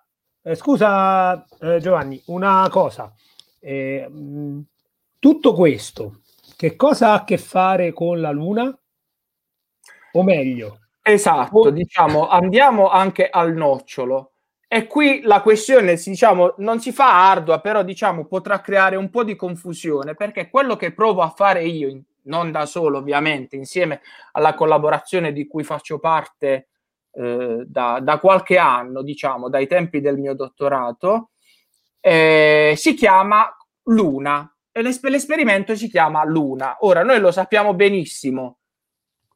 eh, scusa eh, Giovanni, una cosa, eh, mh, tutto questo che cosa ha a che fare con la Luna? O meglio? Esatto, o... diciamo, andiamo anche al nocciolo e qui la questione, diciamo, non si fa ardua, però diciamo potrà creare un po' di confusione, perché quello che provo a fare io, non da solo ovviamente, insieme alla collaborazione di cui faccio parte Da, da qualche anno, diciamo dai tempi del mio dottorato, eh, si chiama Luna e l'esper- l'esperimento si chiama Luna. Ora noi lo sappiamo benissimo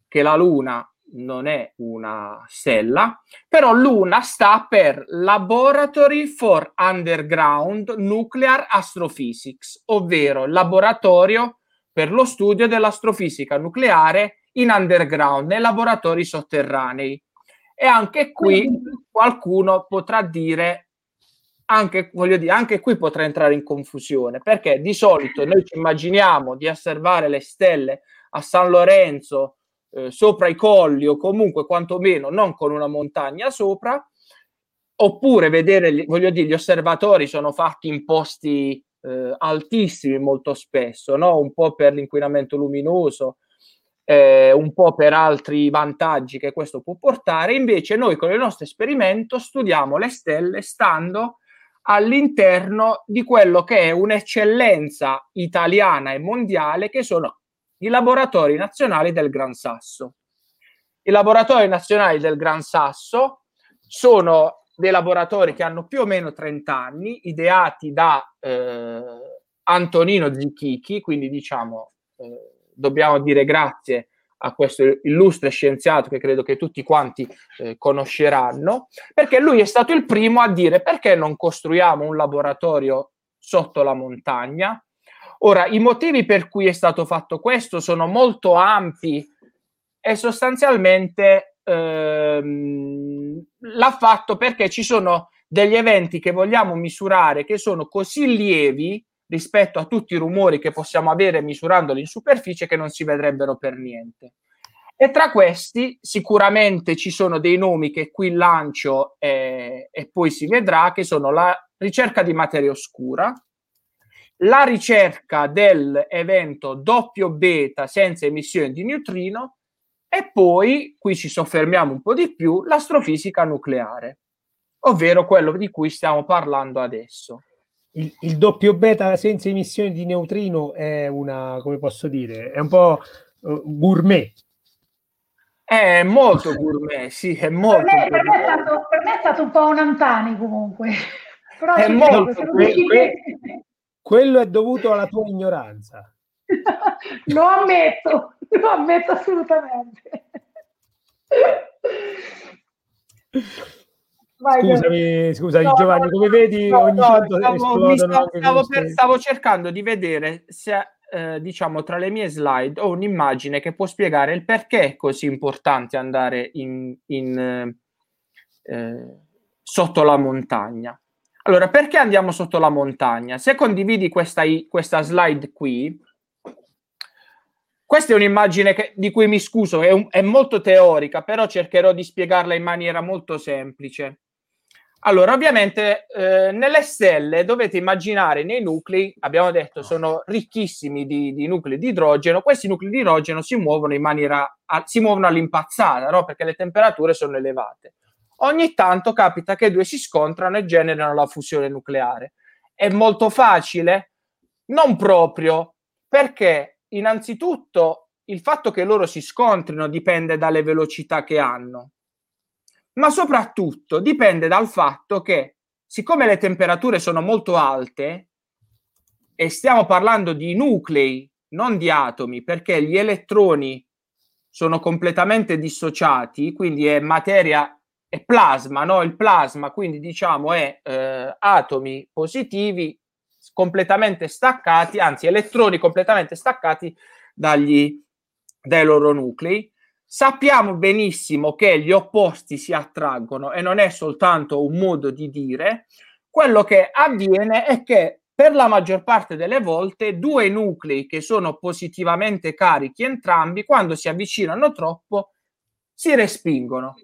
che la Luna non è una stella, però Luna sta per Laboratory for Underground Nuclear Astrophysics, ovvero laboratorio per lo studio dell'astrofisica nucleare in underground, nei laboratori sotterranei. E anche qui qualcuno potrà dire, anche, voglio dire, anche qui potrà entrare in confusione, perché di solito noi ci immaginiamo di osservare le stelle a San Lorenzo, eh, sopra i colli o comunque quantomeno non con una montagna sopra, oppure vedere, voglio dire, gli osservatori sono fatti in posti eh, altissimi molto spesso, no? Un po' per l'inquinamento luminoso, Eh, un po' per altri vantaggi che questo può portare. Invece noi con il nostro esperimento studiamo le stelle stando all'interno di quello che è un'eccellenza italiana e mondiale, che sono i laboratori nazionali del Gran Sasso. I laboratori nazionali del Gran Sasso sono dei laboratori che hanno più o meno trenta anni, ideati da eh, Antonino Zichichi, quindi diciamo... Eh, dobbiamo dire grazie a questo illustre scienziato che credo che tutti quanti eh, conosceranno, perché lui è stato il primo a dire: perché non costruiamo un laboratorio sotto la montagna? Ora, i motivi per cui è stato fatto questo sono molto ampi e sostanzialmente ehm, l'ha fatto perché ci sono degli eventi che vogliamo misurare che sono così lievi rispetto a tutti i rumori che possiamo avere misurandoli in superficie che non si vedrebbero per niente. E tra questi sicuramente ci sono dei nomi che qui lancio e, e poi si vedrà, che sono la ricerca di materia oscura, la ricerca dell'evento doppio beta senza emissione di neutrino e poi, qui ci soffermiamo un po' di più, l'astrofisica nucleare, ovvero quello di cui stiamo parlando adesso. Il, il doppio beta senza emissione di neutrino è una, come posso dire, è un po' gourmet. È molto gourmet, sì, è molto. Per me, per me, è, stato, per me è stato un po' un antani comunque. Però è molto gourmet. Quello è dovuto alla tua ignoranza. Lo ammetto, lo ammetto assolutamente. Vai, scusami, scusami no, Giovanni, no, come vedi no, ogni no, tanto stavo, mi stavo, stavo, per, stavo cercando di vedere se eh, diciamo tra le mie slide ho un'immagine che può spiegare il perché è così importante andare in, in eh, sotto la montagna. Allora, perché andiamo sotto la montagna? Se condividi questa, questa slide qui, questa è un'immagine che, di cui mi scuso, è, un, è molto teorica, però cercherò di spiegarla in maniera molto semplice. Allora, ovviamente eh, nelle stelle dovete immaginare nei nuclei, abbiamo detto, sono ricchissimi di, di nuclei di idrogeno. Questi nuclei di idrogeno si muovono in maniera a, si muovono all'impazzata, no? Perché le temperature sono elevate. Ogni tanto capita che due si scontrano e generano la fusione nucleare. È molto facile? Non proprio, perché innanzitutto il fatto che loro si scontrino dipende dalle velocità che hanno, ma soprattutto dipende dal fatto che, siccome le temperature sono molto alte, e stiamo parlando di nuclei, non di atomi, perché gli elettroni sono completamente dissociati, quindi è materia... è plasma, no? Il plasma, quindi diciamo è eh, atomi positivi completamente staccati, anzi elettroni completamente staccati dagli, dai loro nuclei. Sappiamo benissimo che gli opposti si attraggono e non è soltanto un modo di dire. Quello che avviene è che per la maggior parte delle volte due nuclei che sono positivamente carichi entrambi, quando si avvicinano troppo, si respingono.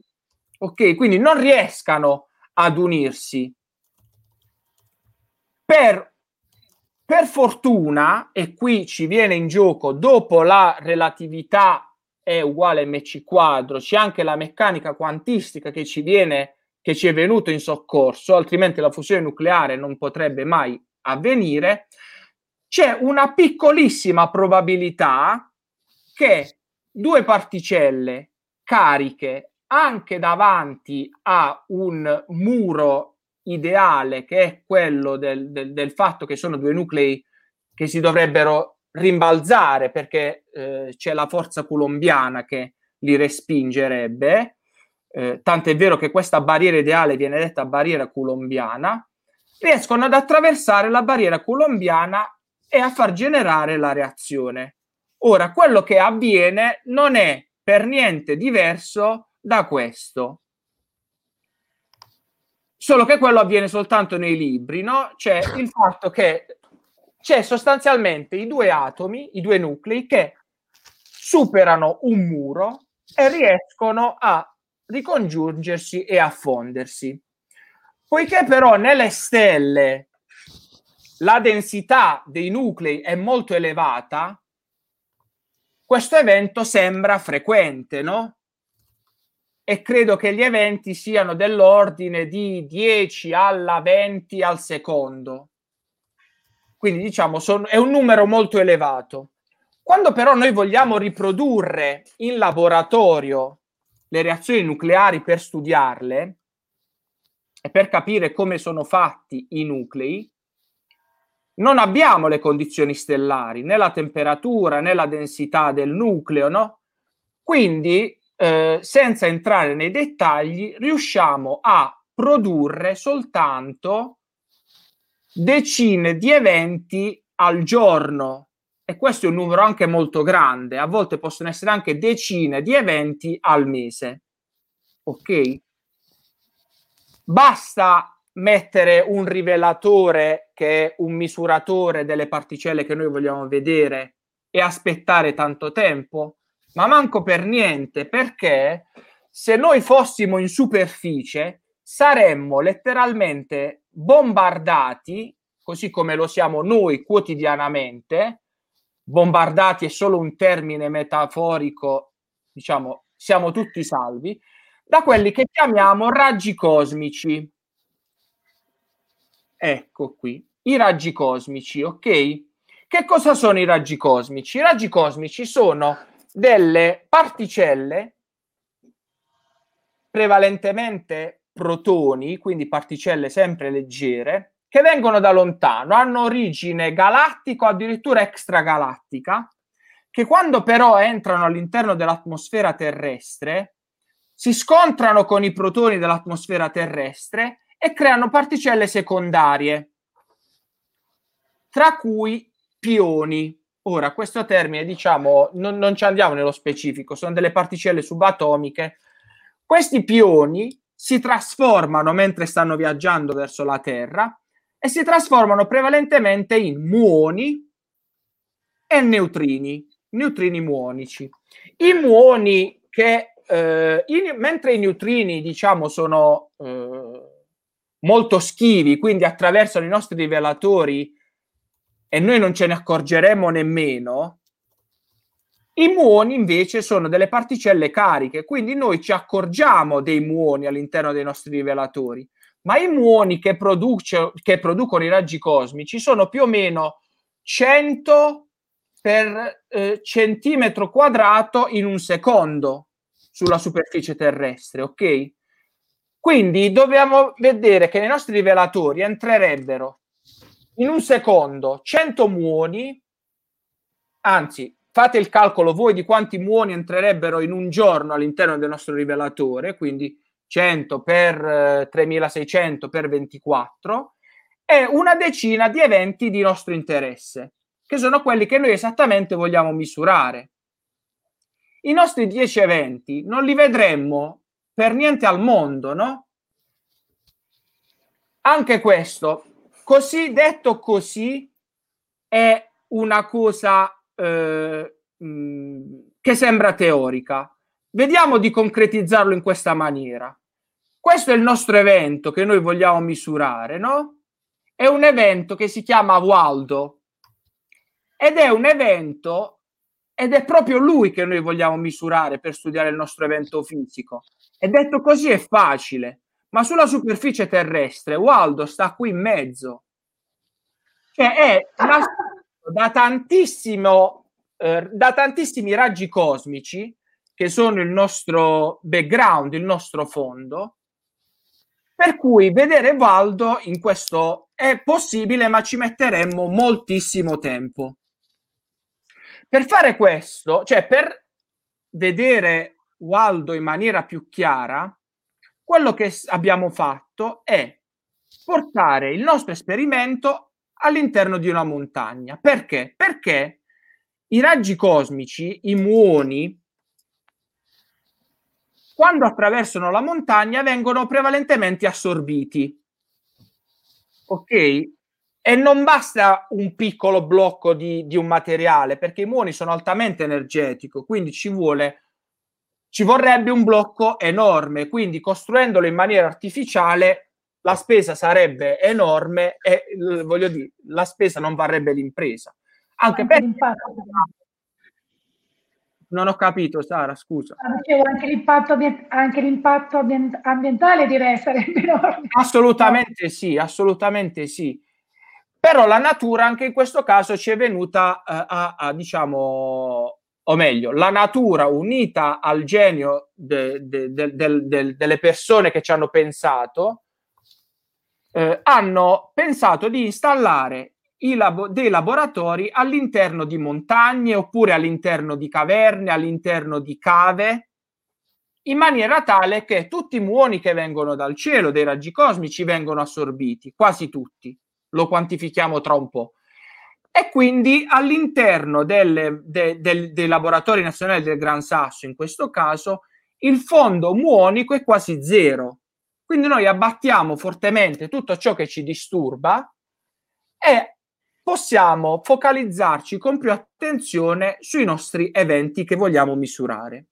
Ok, quindi non riescano ad unirsi. Per, per fortuna, e qui ci viene in gioco, dopo la relatività E uguale mc quadro, c'è anche la meccanica quantistica che ci viene, che ci è venuto in soccorso, altrimenti la fusione nucleare non potrebbe mai avvenire. C'è una piccolissima probabilità che due particelle cariche anche davanti a un muro ideale, che è quello del, del, del fatto che sono due nuclei che si dovrebbero rimbalzare perché eh, c'è la forza coulombiana che li respingerebbe, eh, tant'è vero che questa barriera ideale viene detta barriera coulombiana, riescono ad attraversare la barriera coulombiana e a far generare la reazione. Ora, quello che avviene non è per niente diverso da questo, solo che quello avviene soltanto nei libri, no? C'è il fatto che c'è sostanzialmente i due atomi, i due nuclei che superano un muro e riescono a ricongiungersi e a fondersi. Poiché però nelle stelle la densità dei nuclei è molto elevata, questo evento sembra frequente, no? E credo che gli eventi siano dell'ordine di dieci alla venti al secondo. Quindi diciamo sono, è un numero molto elevato. Quando però noi vogliamo riprodurre in laboratorio le reazioni nucleari per studiarle e per capire come sono fatti i nuclei, non abbiamo le condizioni stellari, né la temperatura, né la densità del nucleo, no? Quindi, eh, senza entrare nei dettagli, riusciamo a produrre soltanto decine di eventi al giorno. E questo è un numero anche molto grande, a volte possono essere anche decine di eventi al mese. Ok? Basta mettere un rivelatore che è un misuratore delle particelle che noi vogliamo vedere e aspettare tanto tempo? Ma manco per niente, perché se noi fossimo in superficie saremmo letteralmente bombardati, così come lo siamo noi quotidianamente. Bombardati è solo un termine metaforico, diciamo, siamo tutti salvi da quelli che chiamiamo raggi cosmici. Ecco qui, i raggi cosmici, ok? Che cosa sono i raggi cosmici? I raggi cosmici sono delle particelle, prevalentemente protoni, quindi particelle sempre leggere, che vengono da lontano, hanno origine galattica o addirittura extragalattica, che quando però entrano all'interno dell'atmosfera terrestre, si scontrano con i protoni dell'atmosfera terrestre e creano particelle secondarie, tra cui pioni. Ora, questo termine, diciamo, non, non ci andiamo nello specifico, sono delle particelle subatomiche. Questi pioni si trasformano mentre stanno viaggiando verso la Terra e si trasformano prevalentemente in muoni e neutrini, neutrini muonici. I muoni che, eh, in, mentre i neutrini, diciamo, sono eh, molto schivi, quindi attraversano i nostri rivelatori e noi non ce ne accorgeremo nemmeno, i muoni invece sono delle particelle cariche, quindi noi ci accorgiamo dei muoni all'interno dei nostri rivelatori. Ma i muoni che, produce, che producono i raggi cosmici sono più o meno cento per eh, centimetro quadrato in un secondo sulla superficie terrestre, ok? Quindi dobbiamo vedere che nei nostri rivelatori entrerebbero in un secondo cento muoni, anzi, fate il calcolo voi di quanti muoni entrerebbero in un giorno all'interno del nostro rivelatore, quindi cento per tremilaseicento per ventiquattro, e una decina di eventi di nostro interesse, che sono quelli che noi esattamente vogliamo misurare. I nostri dieci eventi non li vedremmo per niente al mondo, no? Anche questo, così detto così, è una cosa eh, mh, che sembra teorica. Vediamo di concretizzarlo in questa maniera. Questo è il nostro evento che noi vogliamo misurare, no? È un evento che si chiama Waldo ed è un evento, ed è proprio lui che noi vogliamo misurare per studiare il nostro evento fisico. E detto così è facile, ma sulla superficie terrestre Waldo sta qui in mezzo. Cioè è da tantissimo eh, da tantissimi raggi cosmici che sono il nostro background, il nostro fondo, per cui vedere Waldo in questo è possibile, ma ci metteremmo moltissimo tempo. Per fare questo, cioè per vedere Waldo in maniera più chiara, quello che abbiamo fatto è portare il nostro esperimento all'interno di una montagna. Perché? Perché i raggi cosmici, i muoni, quando attraversano la montagna vengono prevalentemente assorbiti, ok? E non basta un piccolo blocco di, di un materiale, perché i muoni sono altamente energetico, quindi ci vuole, ci vorrebbe un blocco enorme, quindi costruendolo in maniera artificiale la spesa sarebbe enorme e, voglio dire, la spesa non varrebbe l'impresa. Anche per Non ho capito, Sara, scusa. Anche l'impatto, anche l'impatto ambientale direi sarebbe enorme. Assolutamente sì, assolutamente sì. Però la natura anche in questo caso ci è venuta a, a, a diciamo, o meglio, la natura unita al genio de, de, de, de, de, delle persone che ci hanno pensato, eh, hanno pensato di installare i labo- dei laboratori all'interno di montagne, oppure all'interno di caverne, all'interno di cave, in maniera tale che tutti i muoni che vengono dal cielo, dei raggi cosmici, vengono assorbiti, quasi tutti, lo quantifichiamo tra un po'. E quindi all'interno delle, de, de, dei laboratori nazionali del Gran Sasso, in questo caso, il fondo muonico è quasi zero. Quindi noi abbattiamo fortemente tutto ciò che ci disturba e possiamo focalizzarci con più attenzione sui nostri eventi che vogliamo misurare.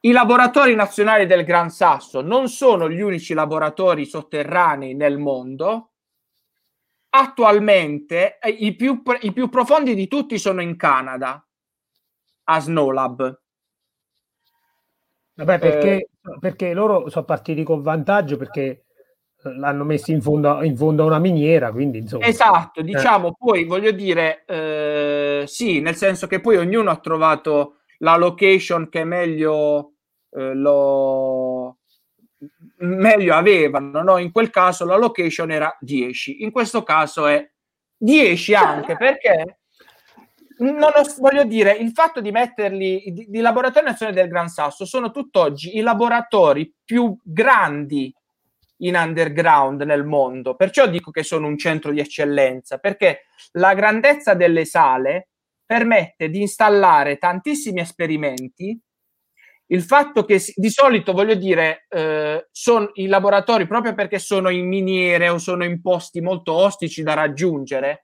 I laboratori nazionali del Gran Sasso non sono gli unici laboratori sotterranei nel mondo. Attualmente i più, i più profondi di tutti sono in Canada, a Snowlab. Vabbè, perché, eh, perché loro sono partiti con vantaggio, perché l'hanno messo in fondo, in fondo a una miniera, quindi insomma. Esatto, diciamo, eh. Poi voglio dire, eh, sì, nel senso che poi ognuno ha trovato la location che meglio eh, lo meglio avevano, no? In quel caso la location era dieci, in questo caso è dieci anche perché non ho, voglio dire, il fatto di metterli di, di laboratori nazionali del Gran Sasso sono tutt'oggi i laboratori più grandi in underground nel mondo, perciò dico che sono un centro di eccellenza, perché la grandezza delle sale permette di installare tantissimi esperimenti. Il fatto che di solito, voglio dire, eh, sono i laboratori, proprio perché sono in miniere o sono in posti molto ostici da raggiungere,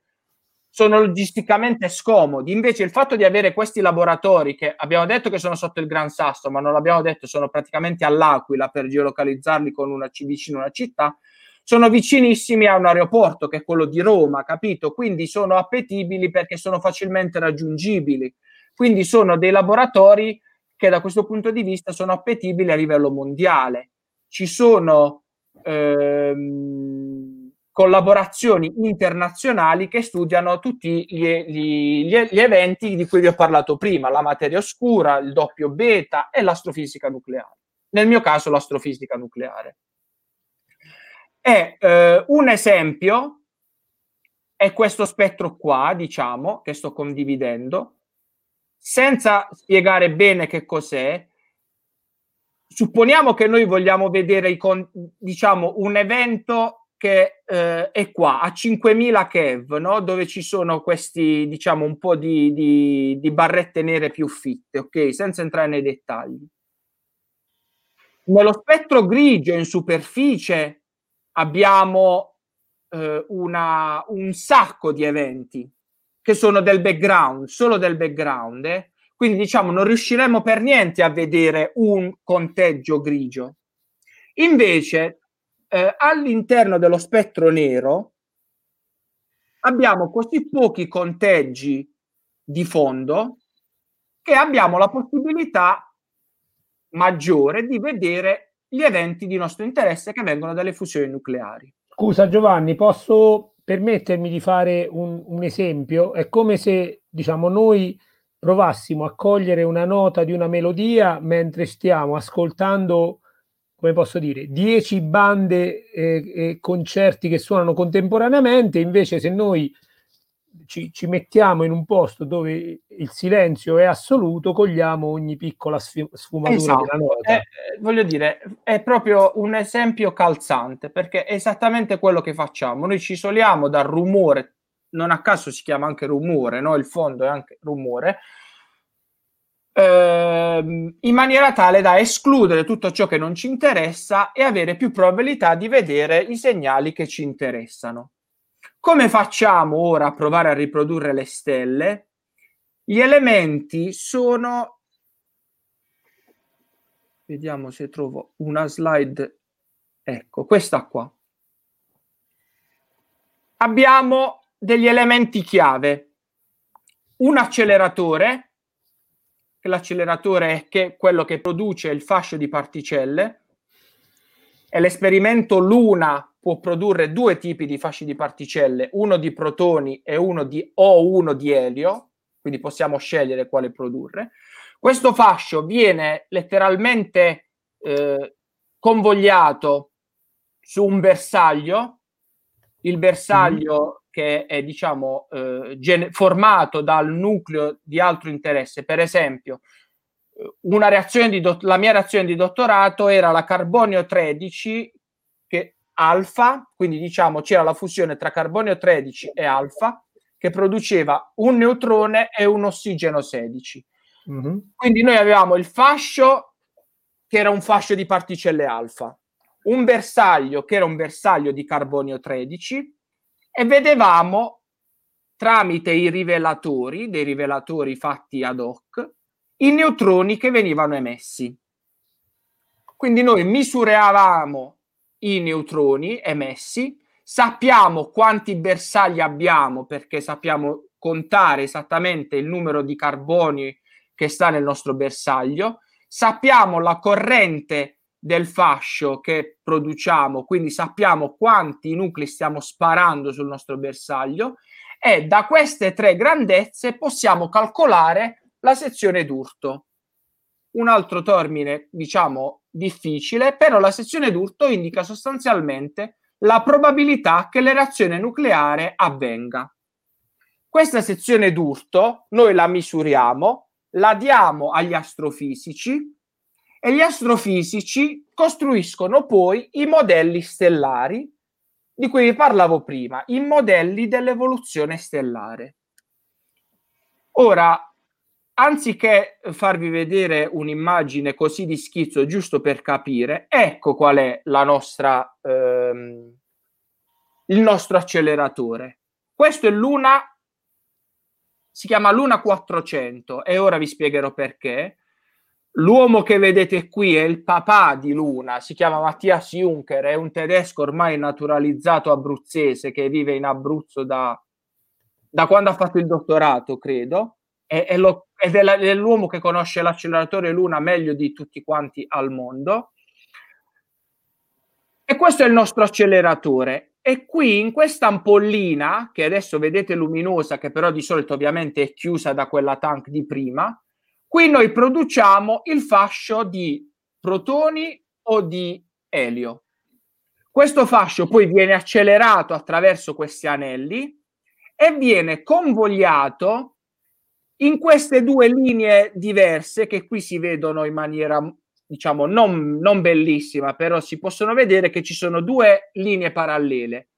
sono logisticamente scomodi. Invece il fatto di avere questi laboratori, che abbiamo detto che sono sotto il Gran Sasso, ma non l'abbiamo detto, sono praticamente all'Aquila per geolocalizzarli con una c- vicino a una città, sono vicinissimi a un aeroporto che è quello di Roma, capito? Quindi sono appetibili perché sono facilmente raggiungibili. Quindi sono dei laboratori che da questo punto di vista sono appetibili a livello mondiale. Ci sono ehm, collaborazioni internazionali che studiano tutti gli, gli, gli eventi di cui vi ho parlato prima, la materia oscura, il doppio beta e l'astrofisica nucleare. Nel mio caso l'astrofisica nucleare. E eh, un esempio è questo spettro qua, diciamo, che sto condividendo, senza spiegare bene che cos'è. Supponiamo che noi vogliamo vedere i con- diciamo un evento che eh, è qua a cinquemila keV, no? Dove ci sono questi, diciamo, un po' di, di, di barrette nere più fitte, ok? Senza entrare nei dettagli. Nello spettro grigio in superficie abbiamo eh, una, un sacco di eventi che sono del background, solo del background, eh? Quindi diciamo non riusciremo per niente a vedere un conteggio grigio. Invece eh, all'interno dello spettro nero abbiamo così pochi conteggi di fondo che abbiamo la possibilità maggiore di vedere gli eventi di nostro interesse che vengono dalle fusioni nucleari. Scusa Giovanni, posso permettermi di fare un, un esempio? È come se, diciamo, noi provassimo a cogliere una nota di una melodia mentre stiamo ascoltando, come posso dire, dieci bande eh, e concerti che suonano contemporaneamente. Invece se noi ci, ci mettiamo in un posto dove il silenzio è assoluto, cogliamo ogni piccola sfumatura, esatto, della nota. Eh, voglio dire, è proprio un esempio calzante, perché è esattamente quello che facciamo. Noi ci isoliamo dal rumore, non a caso si chiama anche rumore, no? Il fondo è anche rumore, eh, in maniera tale da escludere tutto ciò che non ci interessa e avere più probabilità di vedere i segnali che ci interessano. Come facciamo ora a provare a riprodurre le stelle? Gli elementi sono... Vediamo se trovo una slide. Ecco, questa qua. Abbiamo degli elementi chiave. Un acceleratore, che l'acceleratore è che quello che produce il fascio di particelle, e l'esperimento Luna può produrre due tipi di fasci di particelle, uno di protoni e uno di o uno di elio, quindi possiamo scegliere quale produrre. Questo fascio viene letteralmente eh, convogliato su un bersaglio, il bersaglio che è diciamo eh, gen- formato dal nucleo di altro interesse. Per esempio, una reazione di do- la mia reazione di dottorato era la carbonio tredici che alfa, quindi diciamo c'era la fusione tra carbonio tredici e alfa che produceva un neutrone e un ossigeno sedici. Mm-hmm. Quindi noi avevamo il fascio che era un fascio di particelle alfa, un bersaglio che era un bersaglio di carbonio tredici e vedevamo tramite i rivelatori, dei rivelatori fatti ad hoc, i neutroni che venivano emessi. Quindi noi misuravamo i neutroni emessi, sappiamo quanti bersagli abbiamo perché sappiamo contare esattamente il numero di carboni che sta nel nostro bersaglio, sappiamo la corrente del fascio che produciamo, quindi sappiamo quanti nuclei stiamo sparando sul nostro bersaglio e da queste tre grandezze possiamo calcolare la sezione d'urto. Un altro termine, diciamo, difficile, però la sezione d'urto indica sostanzialmente la probabilità che l'erazione nucleare avvenga. Questa sezione d'urto noi la misuriamo, la diamo agli astrofisici e gli astrofisici costruiscono poi i modelli stellari di cui vi parlavo prima, i modelli dell'evoluzione stellare. Ora, anziché farvi vedere un'immagine così di schizzo giusto per capire, ecco qual è la nostra, ehm, il nostro acceleratore. Questo è Luna, si chiama Luna quattrocento e ora vi spiegherò perché. L'uomo che vedete qui è il papà di Luna, si chiama Matthias Junker, è un tedesco ormai naturalizzato abruzzese che vive in Abruzzo da, da quando ha fatto il dottorato, credo, e, e lo, ed è, la, è l'uomo che conosce l'acceleratore Luna meglio di tutti quanti al mondo. E questo è il nostro acceleratore. E qui in questa ampollina, che adesso vedete luminosa, che però di solito ovviamente è chiusa da quella tank di prima, qui noi produciamo il fascio di protoni o di elio. Questo fascio poi viene accelerato attraverso questi anelli e viene convogliato in queste due linee diverse che qui si vedono in maniera, diciamo, non, non bellissima, però si possono vedere che ci sono due linee parallele.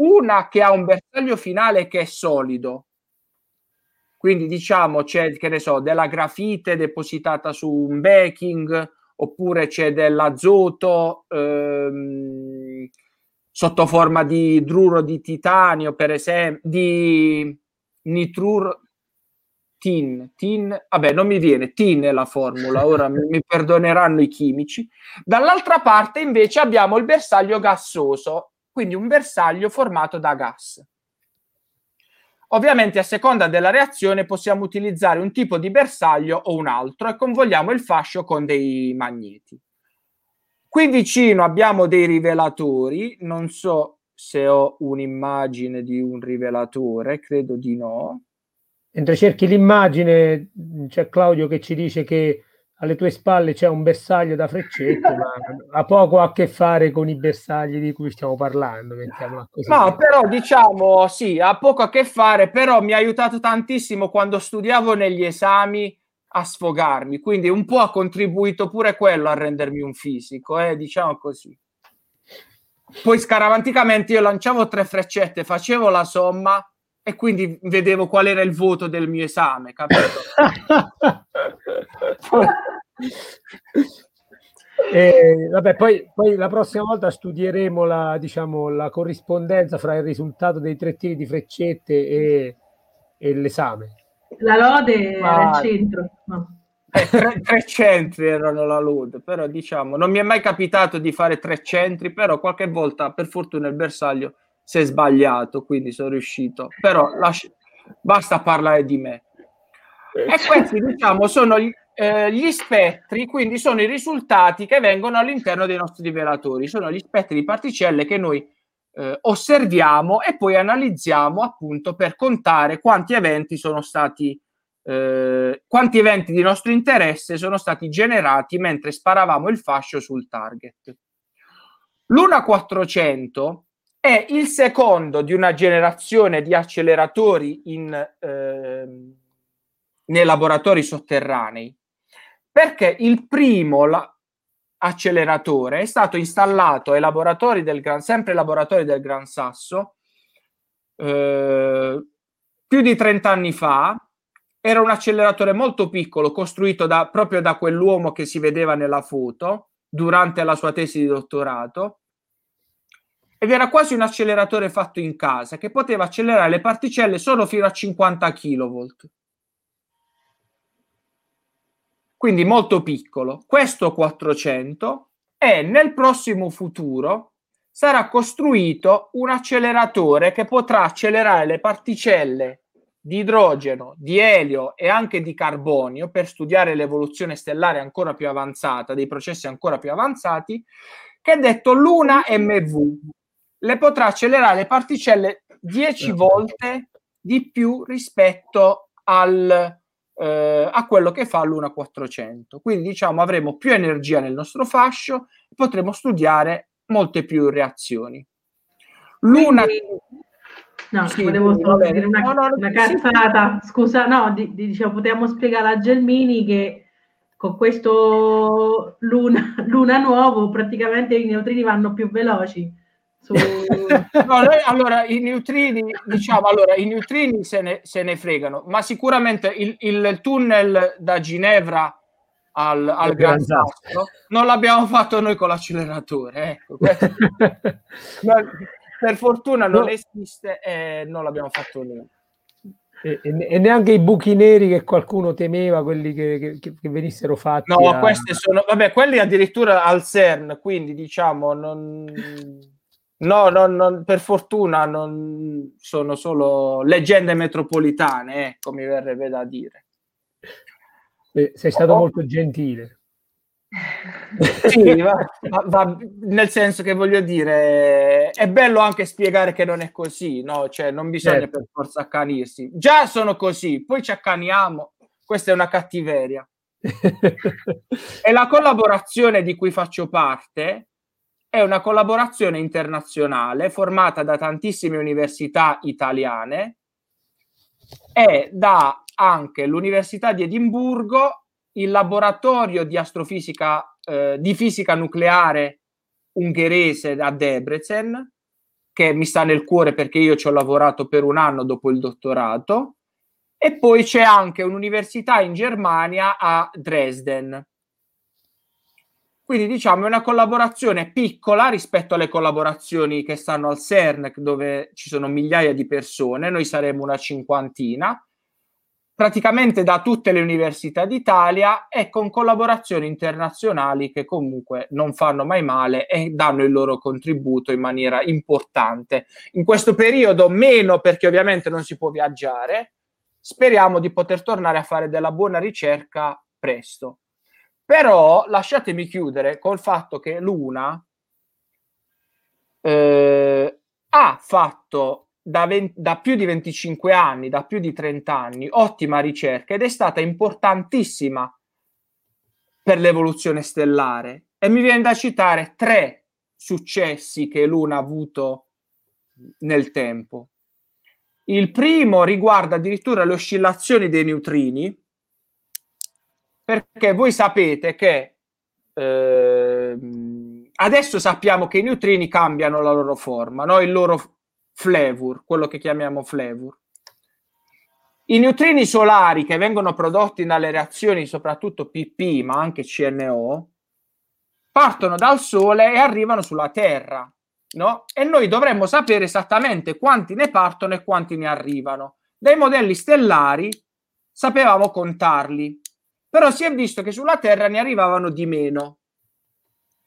Una che ha un bersaglio finale che è solido, quindi diciamo c'è, che ne so, della grafite depositata su un baking, oppure c'è dell'azoto ehm, sotto forma di idruro di titanio, per esempio, di nitruro, tin, tin, vabbè non mi viene, tin è la formula, ora mi, mi perdoneranno i chimici. Dall'altra parte invece abbiamo il bersaglio gassoso, quindi un bersaglio formato da gas. Ovviamente a seconda della reazione possiamo utilizzare un tipo di bersaglio o un altro e convogliamo il fascio con dei magneti. Qui vicino abbiamo dei rivelatori, non so se ho un'immagine di un rivelatore, credo di no. Mentre cerchi l'immagine c'è Claudio che ci dice che alle tue spalle c'è un bersaglio da freccetto, ma ha poco a che fare con i bersagli di cui stiamo parlando. No, però diciamo sì, ha poco a che fare, però mi ha aiutato tantissimo quando studiavo negli esami a sfogarmi, quindi un po' ha contribuito pure quello a rendermi un fisico, eh, diciamo così. Poi scaramanticamente io lanciavo tre freccette, facevo la somma, e quindi vedevo qual era il voto del mio esame, capito? eh, vabbè, poi, poi la prossima volta studieremo la, diciamo, la corrispondenza fra il risultato dei tre tiri di freccette e, e l'esame. La lode Ma... era al centro. No. Eh, tre, tre centri erano la lode, però diciamo, non mi è mai capitato di fare tre centri, però qualche volta, per fortuna, il bersaglio si è sbagliato, quindi sono riuscito, però lascia, basta parlare di me. E questi diciamo sono gli, eh, gli spettri, quindi sono i risultati che vengono all'interno dei nostri rivelatori, sono gli spettri di particelle che noi eh, osserviamo e poi analizziamo appunto per contare quanti eventi sono stati eh, quanti eventi di nostro interesse sono stati generati mentre sparavamo il fascio sul target. Luna quattrocento è il secondo di una generazione di acceleratori in, eh, nei laboratori sotterranei, perché il primo la, acceleratore è stato installato ai laboratori del Gran, sempre ai laboratori del Gran Sasso, eh, più di trent'anni fa. Era un acceleratore molto piccolo, costruito da, proprio da quell'uomo che si vedeva nella foto durante la sua tesi di dottorato, ed era quasi un acceleratore fatto in casa che poteva accelerare le particelle solo fino a cinquanta chilovolt, quindi molto piccolo. Questo quattrocento, e nel prossimo futuro sarà costruito un acceleratore che potrà accelerare le particelle di idrogeno, di elio e anche di carbonio, per studiare l'evoluzione stellare ancora più avanzata, dei processi ancora più avanzati, che è detto Luna emme vu. Le potrà accelerare le particelle dieci volte di più rispetto al, eh, a quello che fa Luna quattrocento. Quindi, diciamo, avremo più energia nel nostro fascio, potremo studiare molte più reazioni. Luna... No, sì, volevo solo dire una, no, no, una cazzata, sì. Scusa, no, di, di, diciamo, potevamo spiegare a Gelmini che con questo luna, luna nuovo praticamente i neutrini vanno più veloci. Su... no, noi, allora, i neutrini, diciamo, allora, i neutrini se ne, se ne fregano, ma sicuramente il, il tunnel da Ginevra al, al Gran Sasso non l'abbiamo fatto noi con l'acceleratore, ecco. Questo... no, per fortuna non no. esiste e eh, non l'abbiamo fatto noi. E, e, e neanche i buchi neri che qualcuno temeva, quelli che, che, che venissero fatti. No, a... queste sono, vabbè, quelli addirittura al CERN, quindi diciamo, non, no, non, non, per fortuna non sono solo leggende metropolitane, ecco, mi verrebbe da dire. Eh, sei stato oh. molto gentile. Sì, va, va, va, nel senso che voglio dire, è bello anche spiegare che non è così, no? Cioè, non bisogna certo. per forza accanirsi. Già sono così, poi ci accaniamo. Questa è una cattiveria. E la collaborazione di cui faccio parte è una collaborazione internazionale formata da tantissime università italiane e da anche l'Università di Edimburgo, il laboratorio di astrofisica, eh, di fisica nucleare ungherese a Debrecen, che mi sta nel cuore perché io ci ho lavorato per un anno dopo il dottorato, e poi c'è anche un'università in Germania a Dresden. Quindi diciamo è una collaborazione piccola rispetto alle collaborazioni che stanno al CERN, dove ci sono migliaia di persone, noi saremo una cinquantina, praticamente da tutte le università d'Italia, e con collaborazioni internazionali che comunque non fanno mai male e danno il loro contributo in maniera importante. In questo periodo meno, perché ovviamente non si può viaggiare, speriamo di poter tornare a fare della buona ricerca presto. Però lasciatemi chiudere col fatto che Luna eh, ha fatto... Da, venti, da più di venticinque anni, da più di trent'anni, ottima ricerca, ed è stata importantissima per l'evoluzione stellare. E mi viene da citare tre successi che Luna ha avuto nel tempo. Il primo riguarda addirittura le oscillazioni dei neutrini, perché voi sapete che eh, adesso sappiamo che i neutrini cambiano la loro forma, no? Il loro flavor, quello che chiamiamo flavor. I neutrini solari che vengono prodotti dalle reazioni soprattutto P P ma anche C N O partono dal Sole e arrivano sulla Terra, no? E noi dovremmo sapere esattamente quanti ne partono e quanti ne arrivano. Dai modelli stellari sapevamo contarli, però si è visto che sulla Terra ne arrivavano di meno.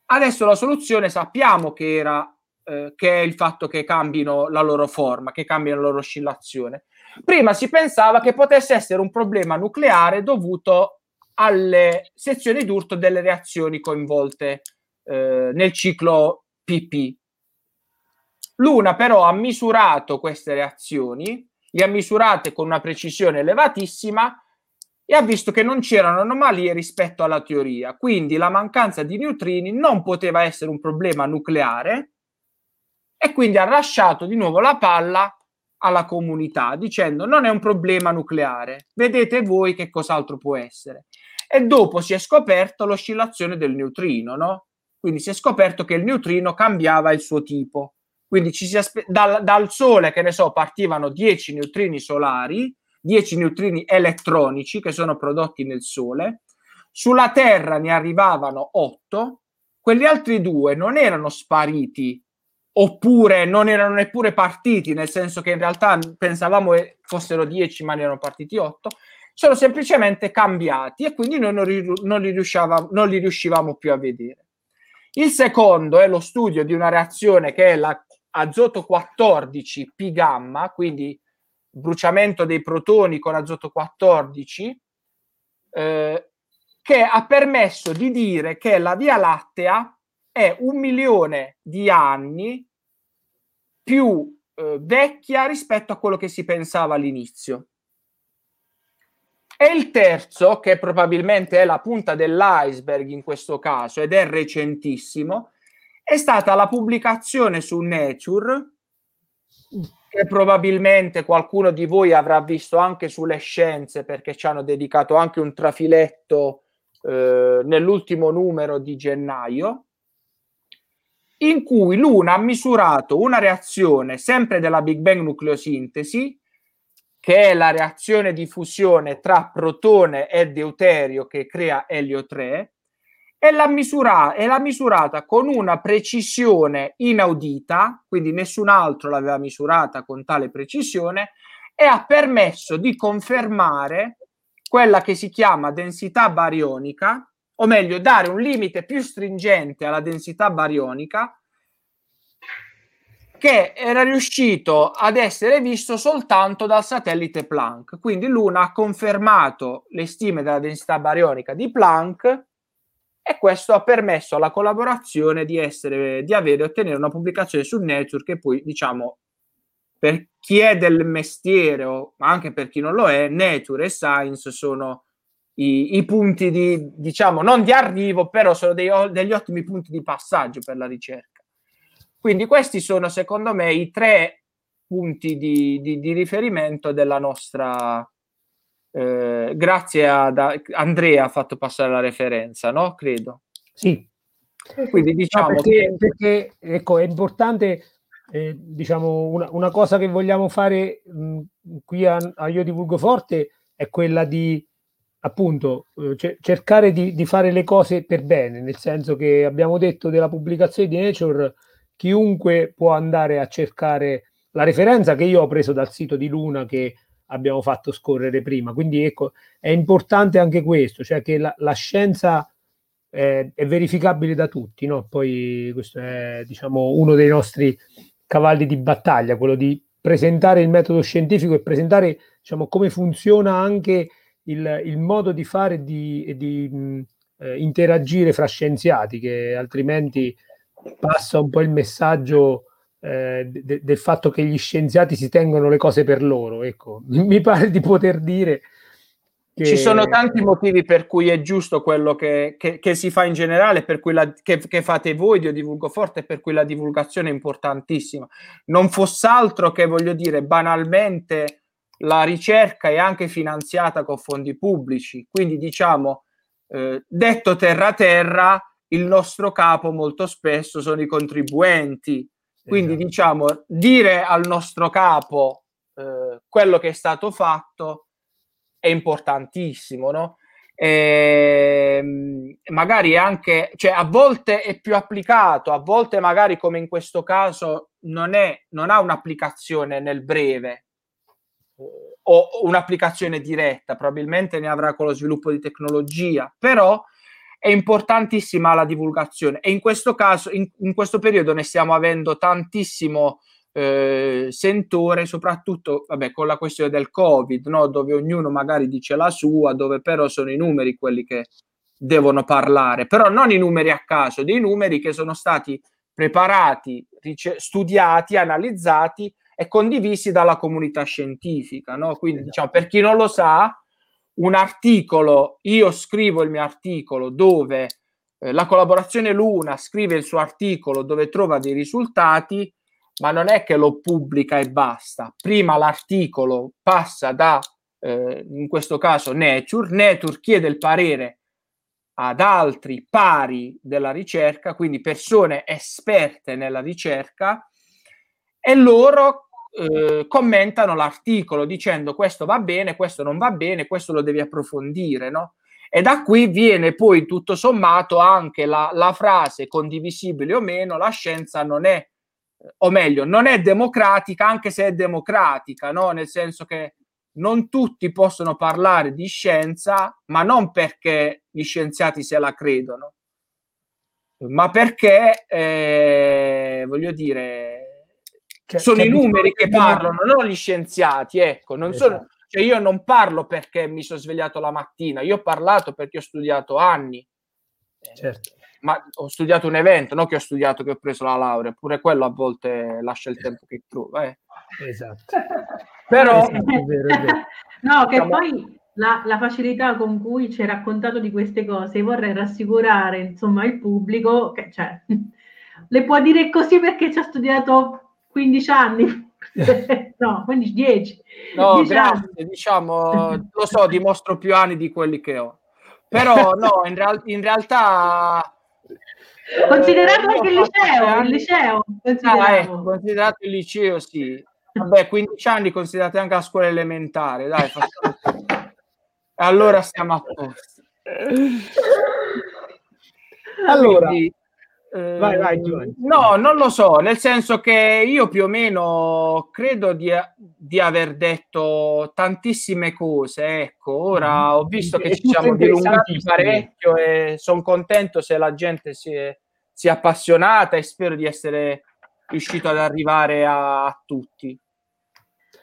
Adesso la soluzione sappiamo che era che è il fatto che cambino la loro forma, che cambiano la loro oscillazione. Prima si pensava che potesse essere un problema nucleare dovuto alle sezioni d'urto delle reazioni coinvolte eh, nel ciclo P P. Luna però ha misurato queste reazioni, le ha misurate con una precisione elevatissima e ha visto che non c'erano anomalie rispetto alla teoria, quindi la mancanza di neutrini non poteva essere un problema nucleare, e quindi ha lasciato di nuovo la palla alla comunità dicendo non è un problema nucleare, vedete voi che cos'altro può essere. E dopo si è scoperto l'oscillazione del neutrino, no? Quindi si è scoperto che il neutrino cambiava il suo tipo, quindi ci si aspe- dal, dal Sole, che ne so, partivano dieci neutrini solari, dieci neutrini elettronici che sono prodotti nel Sole, sulla Terra ne arrivavano otto, quegli altri due non erano spariti oppure non erano neppure partiti, nel senso che in realtà pensavamo fossero dieci ma ne erano partiti otto, sono semplicemente cambiati e quindi noi non li, non li, riusciamo, non li riuscivamo più a vedere. Il secondo è lo studio di una reazione che è l'azoto quattordici pi gamma, quindi bruciamento dei protoni con azoto quattordici, eh, che ha permesso di dire che la Via Lattea è un milione di anni più eh, vecchia rispetto a quello che si pensava all'inizio. E il terzo, che probabilmente è la punta dell'iceberg in questo caso, ed è recentissimo, è stata la pubblicazione su Nature, che probabilmente qualcuno di voi avrà visto anche sulle scienze, perché ci hanno dedicato anche un trafiletto eh, nell'ultimo numero di gennaio, in cui Luna ha misurato una reazione sempre della Big Bang nucleosintesi, che è la reazione di fusione tra protone e deuterio che crea Elio tre, e l'ha, misura- e l'ha misurata con una precisione inaudita, quindi nessun altro l'aveva misurata con tale precisione, e ha permesso di confermare quella che si chiama densità barionica, o meglio, dare un limite più stringente alla densità barionica, che era riuscito ad essere visto soltanto dal satellite Planck. Quindi Luna ha confermato le stime della densità barionica di Planck e questo ha permesso alla collaborazione di essere, di avere, ottenere una pubblicazione su Nature che poi, diciamo, per chi è del mestiere, o, ma anche per chi non lo è, Nature e Science sono I, i punti di, diciamo, non di arrivo, però sono dei, degli ottimi punti di passaggio per la ricerca. Quindi questi sono, secondo me, i tre punti di, di, di riferimento della nostra... Eh, grazie a da, Andrea ha fatto passare la referenza, no? Credo. Sì. Quindi diciamo... No, perché, che... perché, ecco, è importante... Eh, diciamo, una, una cosa che vogliamo fare mh, qui a, a Io Divulgo Forte è quella di appunto eh, cercare di, di fare le cose per bene, nel senso che abbiamo detto della pubblicazione di Nature chiunque può andare a cercare la referenza che io ho preso dal sito di Luna che abbiamo fatto scorrere prima, quindi ecco è importante anche questo, cioè che la, la scienza eh, è verificabile da tutti, no? Poi questo è, diciamo, uno dei nostri cavalli di battaglia, quello di presentare il metodo scientifico e presentare, diciamo, come funziona anche Il, il modo di fare e di, di mh, eh, interagire fra scienziati, che altrimenti passa un po' il messaggio eh, de, del fatto che gli scienziati si tengono le cose per loro. Ecco, mi pare di poter dire che... Ci sono tanti motivi per cui è giusto quello che, che, che si fa in generale, per cui la, che, che fate voi di Io Divulgo Forte, per cui la divulgazione è importantissima. Non fosse altro che, voglio dire, banalmente... La ricerca è anche finanziata con fondi pubblici, quindi diciamo, eh, detto terra terra, il nostro capo molto spesso sono i contribuenti, quindi esatto. Diciamo, dire al nostro capo eh, quello che è stato fatto è importantissimo, no? E magari anche, cioè a volte è più applicato, a volte magari come in questo caso non, è, non ha un'applicazione nel breve, o un'applicazione diretta, probabilmente ne avrà con lo sviluppo di tecnologia, però è importantissima la divulgazione e in questo caso, in, in questo periodo ne stiamo avendo tantissimo eh, sentore, soprattutto vabbè, con la questione del Covid, no? Dove ognuno magari dice la sua, dove però sono i numeri quelli che devono parlare, però non i numeri a caso, dei numeri che sono stati preparati, rice- studiati, analizzati e condivisi dalla comunità scientifica, no? Quindi, diciamo, per chi non lo sa, un articolo, io scrivo il mio articolo dove eh, la collaborazione Luna scrive il suo articolo dove trova dei risultati, ma non è che lo pubblica e basta. Prima l'articolo passa da, eh, in questo caso, Nature. Nature chiede il parere ad altri pari della ricerca, quindi persone esperte nella ricerca, e loro eh, commentano l'articolo dicendo questo va bene, questo non va bene, questo lo devi approfondire, no? E da qui viene poi tutto sommato anche la, la frase condivisibile o meno, la scienza non è, o meglio, non è democratica, anche se è democratica, no? Nel senso che non tutti possono parlare di scienza, ma non perché gli scienziati se la credono, ma perché, eh, voglio dire, che, sono che i numeri che parlano, di... non gli scienziati, ecco, non esatto. sono... Cioè io non parlo perché mi sono svegliato la mattina, io ho parlato perché ho studiato anni, certo. eh, ma ho studiato un evento, non che ho studiato, che ho preso la laurea, pure quello a volte lascia il tempo che trova. Eh. Esatto. Però... Esatto, è vero, è vero. No, che diciamo... poi la, la facilità con cui ci hai raccontato di queste cose, vorrei rassicurare insomma il pubblico, che cioè, le può dire così perché ci ha studiato quindici anni. No, quindi dieci. No, grazie, diciamo, lo so, dimostro più anni di quelli che ho. Però no, in, real- in realtà... Considerato eh, anche il liceo, il liceo. Ah, ecco, considerato il liceo, sì. Vabbè, quindici anni considerate anche la scuola elementare, dai. Facciamo... Allora siamo a posto. Allora... Quindi, Eh, vai, vai, Giovanni. No, non lo so, nel senso che io più o meno credo di, di aver detto tantissime cose, ecco, ora ho visto che ci siamo dilungati parecchio e sono contento se la gente si è, si è appassionata, e spero di essere riuscito ad arrivare a, a tutti.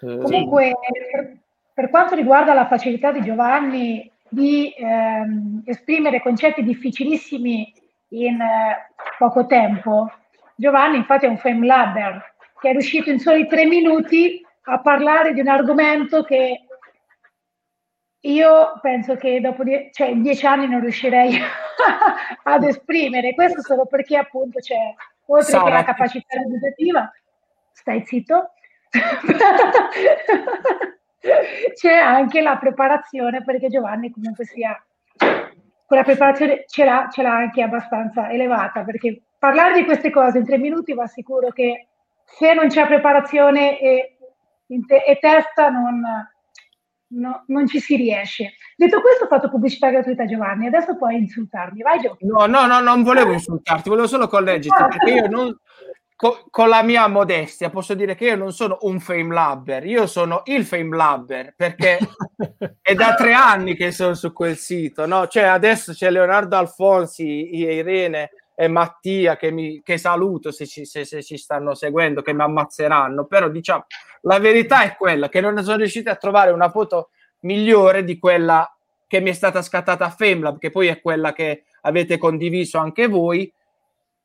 Comunque, per, per quanto riguarda la facilità di Giovanni di ehm, esprimere concetti difficilissimi in eh, poco tempo, Giovanni infatti è un FameLaber che è riuscito in soli tre minuti a parlare di un argomento che io penso che dopo die- cioè, in dieci anni non riuscirei ad esprimere, questo solo perché appunto c'è, cioè, oltre Sara, che la capacità educativa, stai zitto, c'è anche la preparazione, perché Giovanni comunque sia quella preparazione ce l'ha, ce l'ha anche abbastanza elevata, perché parlare di queste cose in tre minuti va sicuro che se non c'è preparazione e, te, e testa non, no, non ci si riesce. Detto questo, ho fatto pubblicità gratuita a Giovanni, adesso puoi insultarmi, vai Giovanni. No, no, no, non volevo insultarti, volevo solo correggerti, perché io non, co, con la mia modestia posso dire che io non sono un FameLabber, io sono il FameLabber, perché... È da tre anni che sono su quel sito, no? Cioè, adesso c'è Leonardo Alfonsi, Irene e Mattia che, mi, che saluto se ci, se, se ci stanno seguendo, che mi ammazzeranno. Però diciamo, la verità è quella, che non sono riuscito a trovare una foto migliore di quella che mi è stata scattata a FameLab, che poi è quella che avete condiviso anche voi,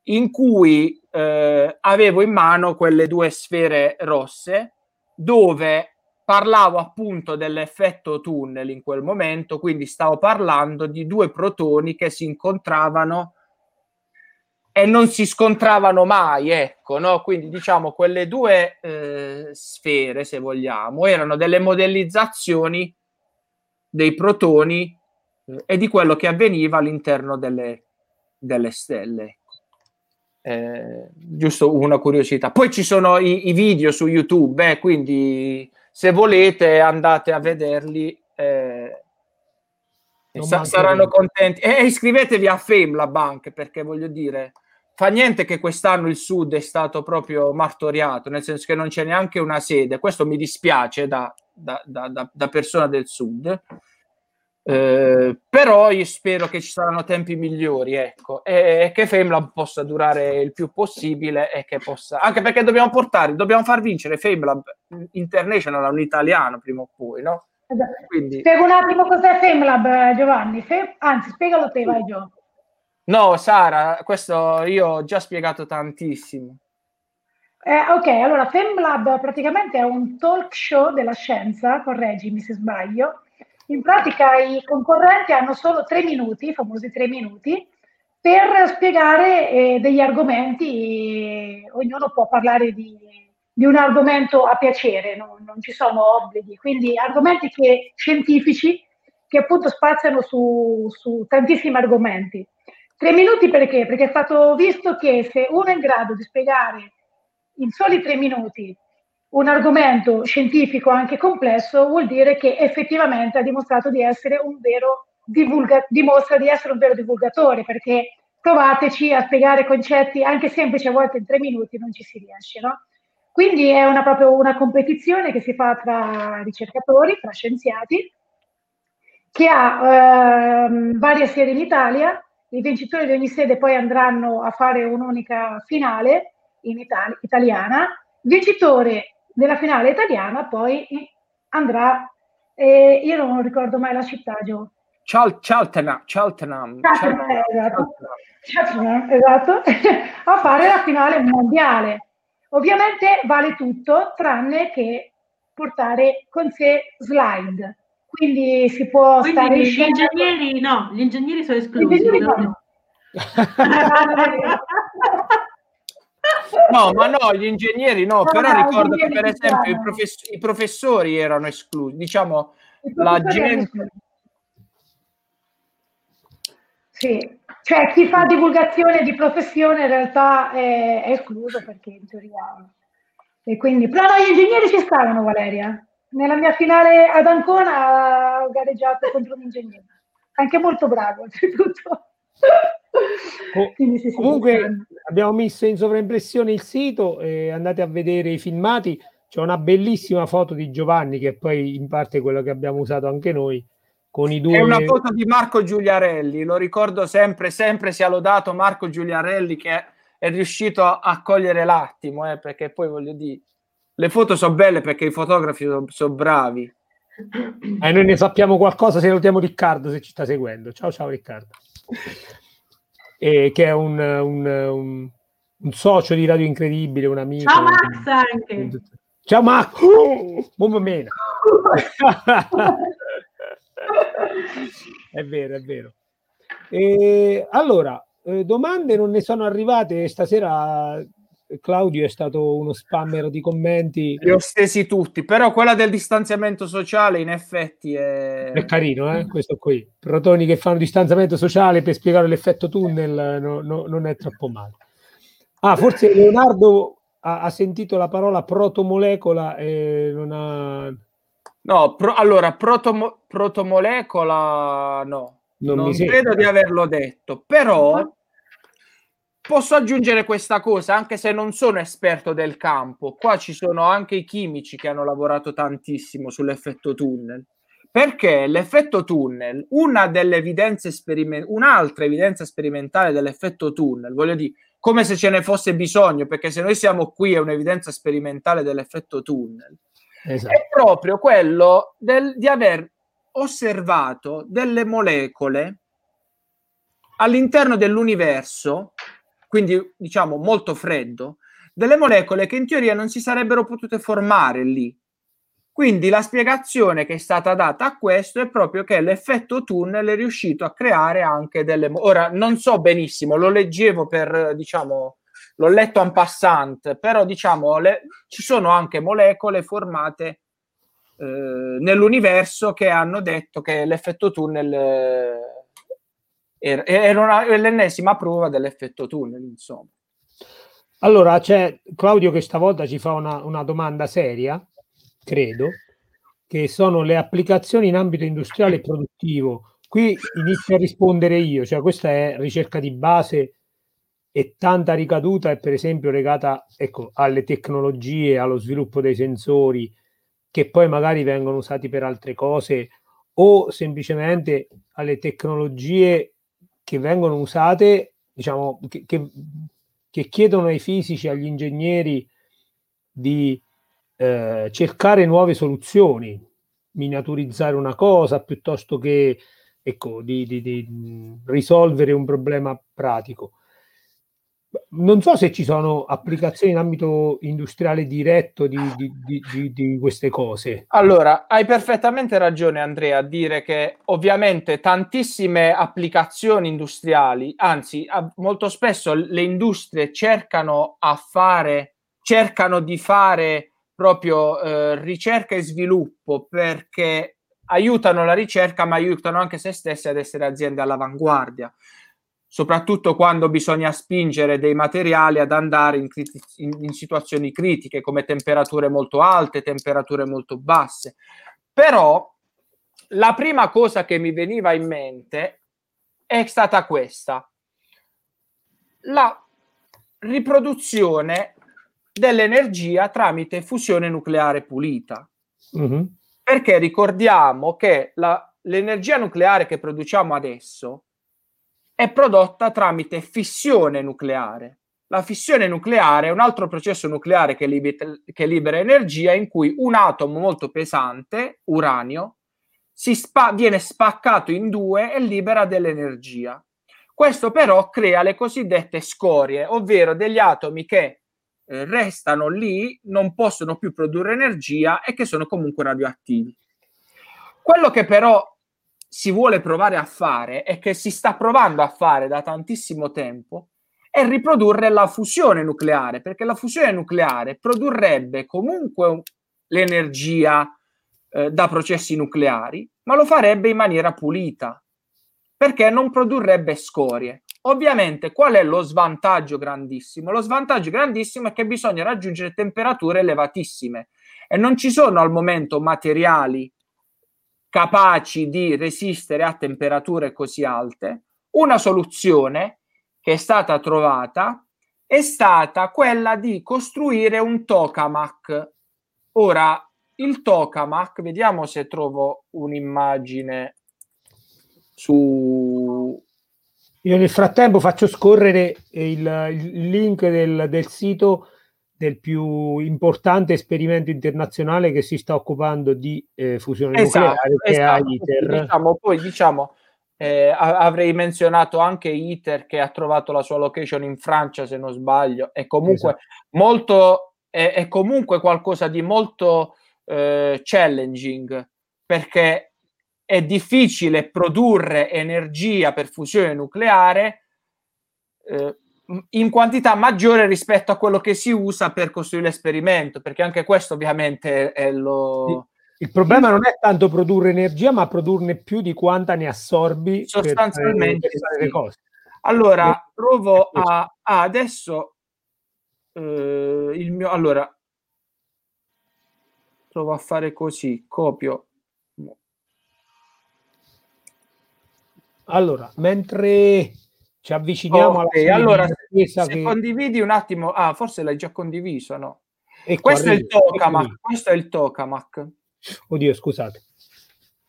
in cui eh, avevo in mano quelle due sfere rosse, dove... parlavo appunto dell'effetto tunnel in quel momento, quindi stavo parlando di due protoni che si incontravano e non si scontravano mai, ecco, no? Quindi diciamo quelle due eh, sfere, se vogliamo, erano delle modellizzazioni dei protoni e di quello che avveniva all'interno delle, delle stelle. Eh, giusto una curiosità. Poi ci sono i, i video su YouTube, eh, quindi... se volete andate a vederli, eh, sa- saranno contenti, e iscrivetevi a FameLab anche, perché voglio dire, fa niente che quest'anno il Sud è stato proprio martoriato, nel senso che non c'è neanche una sede, questo mi dispiace da, da, da, da, da persona del Sud, eh, però io spero che ci saranno tempi migliori, ecco, e, e che FameLab possa durare il più possibile, e che possa, anche perché dobbiamo portare, dobbiamo far vincere FameLab International a un italiano prima o poi, no? Esatto. Quindi... Spiego un attimo cos'è FameLab, Giovanni. Fem... Anzi, spiegalo te, vai Gio. No, Sara, questo io ho già spiegato tantissimo. Eh, ok, allora FameLab praticamente è un talk show della scienza, correggimi se sbaglio. In pratica i concorrenti hanno solo tre minuti, i famosi tre minuti, per spiegare eh, degli argomenti. Ognuno può parlare di, di un argomento a piacere, non, non ci sono obblighi, quindi argomenti che, scientifici che appunto spaziano su, su tantissimi argomenti. Tre minuti perché? Perché è stato visto che se uno è in grado di spiegare in soli tre minuti un argomento scientifico anche complesso, vuol dire che effettivamente ha dimostrato di essere un vero divulga- dimostra di essere un vero divulgatore, perché provateci a spiegare concetti anche semplici a volte in tre minuti, non ci si riesce, no? Quindi è una, proprio una competizione che si fa tra ricercatori, tra scienziati, che ha ehm, varie serie in Italia. I vincitori di ogni sede poi andranno a fare un'unica finale in Italia, italiana. Il vincitore della finale italiana poi andrà, eh, io non ricordo mai la città, Gio. Cheltenham. Cheltenham, esatto, Cheltenham, esatto. A fare la finale mondiale. Ovviamente vale tutto tranne che portare con sé slide. Quindi si può Quindi stare gli in ingegneri no, gli ingegneri sono esclusi. Ingegneri no. No. No, ma no, gli ingegneri no, no però no, ricordo che per esempio i, profess- i professori erano esclusi, diciamo la gente. Sì, cioè chi fa divulgazione di professione in realtà è, è escluso perché in teoria. E quindi però no, gli ingegneri ci stavano, Valeria. Nella mia finale ad Ancona ho gareggiato contro un ingegnere, anche molto bravo, oltretutto. Oh, sì, comunque abbiamo messo in sovraimpressione il sito, eh, andate a vedere i filmati, c'è una bellissima foto di Giovanni, che è poi in parte quello che abbiamo usato anche noi, con i due... È una foto di Marco Giuliarelli, lo ricordo sempre, sempre sia lodato Marco Giuliarelli, che è, è riuscito a, a cogliere l'attimo, eh, perché poi voglio dire... Le foto sono belle perché i fotografi sono so bravi. E eh, noi ne sappiamo qualcosa, salutiamo Riccardo se ci sta seguendo. Ciao ciao Riccardo. Eh, che è un, un, un, un socio di Radio Incredibile, un amico. Ciao Max anche. Ciao Max. Uh, mamma mia. È vero, è vero. Eh, allora, eh, domande non ne sono arrivate stasera... Claudio è stato uno spammer di commenti. Li ho stesi tutti, però quella del distanziamento sociale in effetti è... È carino, eh? Questo qui. Protoni che fanno distanziamento sociale per spiegare l'effetto tunnel, no, no, non è troppo male. Ah, forse Leonardo ha, ha sentito la parola protomolecola e non ha... No, pro, allora, protomo, protomolecola no. Non, non credo di averlo detto, però... Posso aggiungere questa cosa, anche se non sono esperto del campo. Qua ci sono anche i chimici che hanno lavorato tantissimo sull'effetto tunnel, perché l'effetto tunnel, una delle evidenze sperimentali, un'altra evidenza sperimentale dell'effetto tunnel, voglio dire, come se ce ne fosse bisogno, perché se noi siamo qui è un'evidenza sperimentale dell'effetto tunnel, esatto. È proprio quello del, di aver osservato delle molecole all'interno dell'universo, quindi diciamo molto freddo, delle molecole che in teoria non si sarebbero potute formare lì. Quindi la spiegazione che è stata data a questo è proprio che l'effetto tunnel è riuscito a creare anche delle... Mo- Ora, non so benissimo, lo leggevo per, diciamo, l'ho letto en passant, però diciamo le- ci sono anche molecole formate eh, nell'universo che hanno detto che l'effetto tunnel... Eh, era una, l'ennesima prova dell'effetto tunnel, insomma. Allora, c'è Claudio che stavolta ci fa una, una domanda seria, credo, che sono le applicazioni in ambito industriale e produttivo. Qui inizio a rispondere io, cioè questa è ricerca di base e tanta ricaduta è per esempio legata, ecco, alle tecnologie, allo sviluppo dei sensori che poi magari vengono usati per altre cose o semplicemente alle tecnologie che vengono usate, diciamo, che, che, che chiedono ai fisici, agli ingegneri di eh, cercare nuove soluzioni, miniaturizzare una cosa piuttosto che, ecco, di, di, di risolvere un problema pratico. Non so se ci sono applicazioni in ambito industriale diretto di, di, di, di, di queste cose. Allora, hai perfettamente ragione, Andrea, a dire che ovviamente tantissime applicazioni industriali, anzi molto spesso le industrie cercano a fare, cercano di fare proprio eh, ricerca e sviluppo, perché aiutano la ricerca ma aiutano anche se stesse ad essere aziende all'avanguardia, soprattutto quando bisogna spingere dei materiali ad andare in, criti- in, in situazioni critiche come temperature molto alte, temperature molto basse. Però la prima cosa che mi veniva in mente è stata questa: la riproduzione dell'energia tramite fusione nucleare pulita. Mm-hmm. Perché ricordiamo che la, l'energia nucleare che produciamo adesso è prodotta tramite fissione nucleare. La fissione nucleare è un altro processo nucleare che, libe- che libera energia, in cui un atomo molto pesante, uranio, si spa- viene spaccato in due e libera dell'energia. Questo però crea le cosiddette scorie, ovvero degli atomi che eh, restano lì, non possono più produrre energia e che sono comunque radioattivi. Quello che però si vuole provare a fare, e che si sta provando a fare da tantissimo tempo, è riprodurre la fusione nucleare, perché la fusione nucleare produrrebbe comunque l'energia eh, da processi nucleari, ma lo farebbe in maniera pulita, perché non produrrebbe scorie. Ovviamente, qual è lo svantaggio grandissimo? Lo svantaggio grandissimo è che bisogna raggiungere temperature elevatissime e non ci sono al momento materiali capaci di resistere a temperature così alte. Una soluzione che è stata trovata è stata quella di costruire un tokamak. Ora, il tokamak, vediamo se trovo un'immagine su... Io nel frattempo faccio scorrere il, il link del, del sito del più importante esperimento internazionale che si sta occupando di eh, fusione esatto, nucleare, che esatto. è ITER. Diciamo, poi diciamo, eh, avrei menzionato anche ITER, che ha trovato la sua location in Francia, se non sbaglio, è comunque, esatto. molto, è, è comunque qualcosa di molto eh, challenging, perché è difficile produrre energia per fusione nucleare eh, in quantità maggiore rispetto a quello che si usa per costruire l'esperimento, perché anche questo ovviamente è lo... Il problema non è tanto produrre energia, ma produrne più di quanta ne assorbi. Sostanzialmente. Per fare le cose. Allora, provo a... Ah, adesso eh, il mio... Allora, provo a fare così, copio. Allora, mentre... ci avviciniamo okay, alla allora se che... condividi un attimo, ah forse l'hai già condiviso, no? E questo è il tokamak, questo è il tokamak. Oddio, scusate.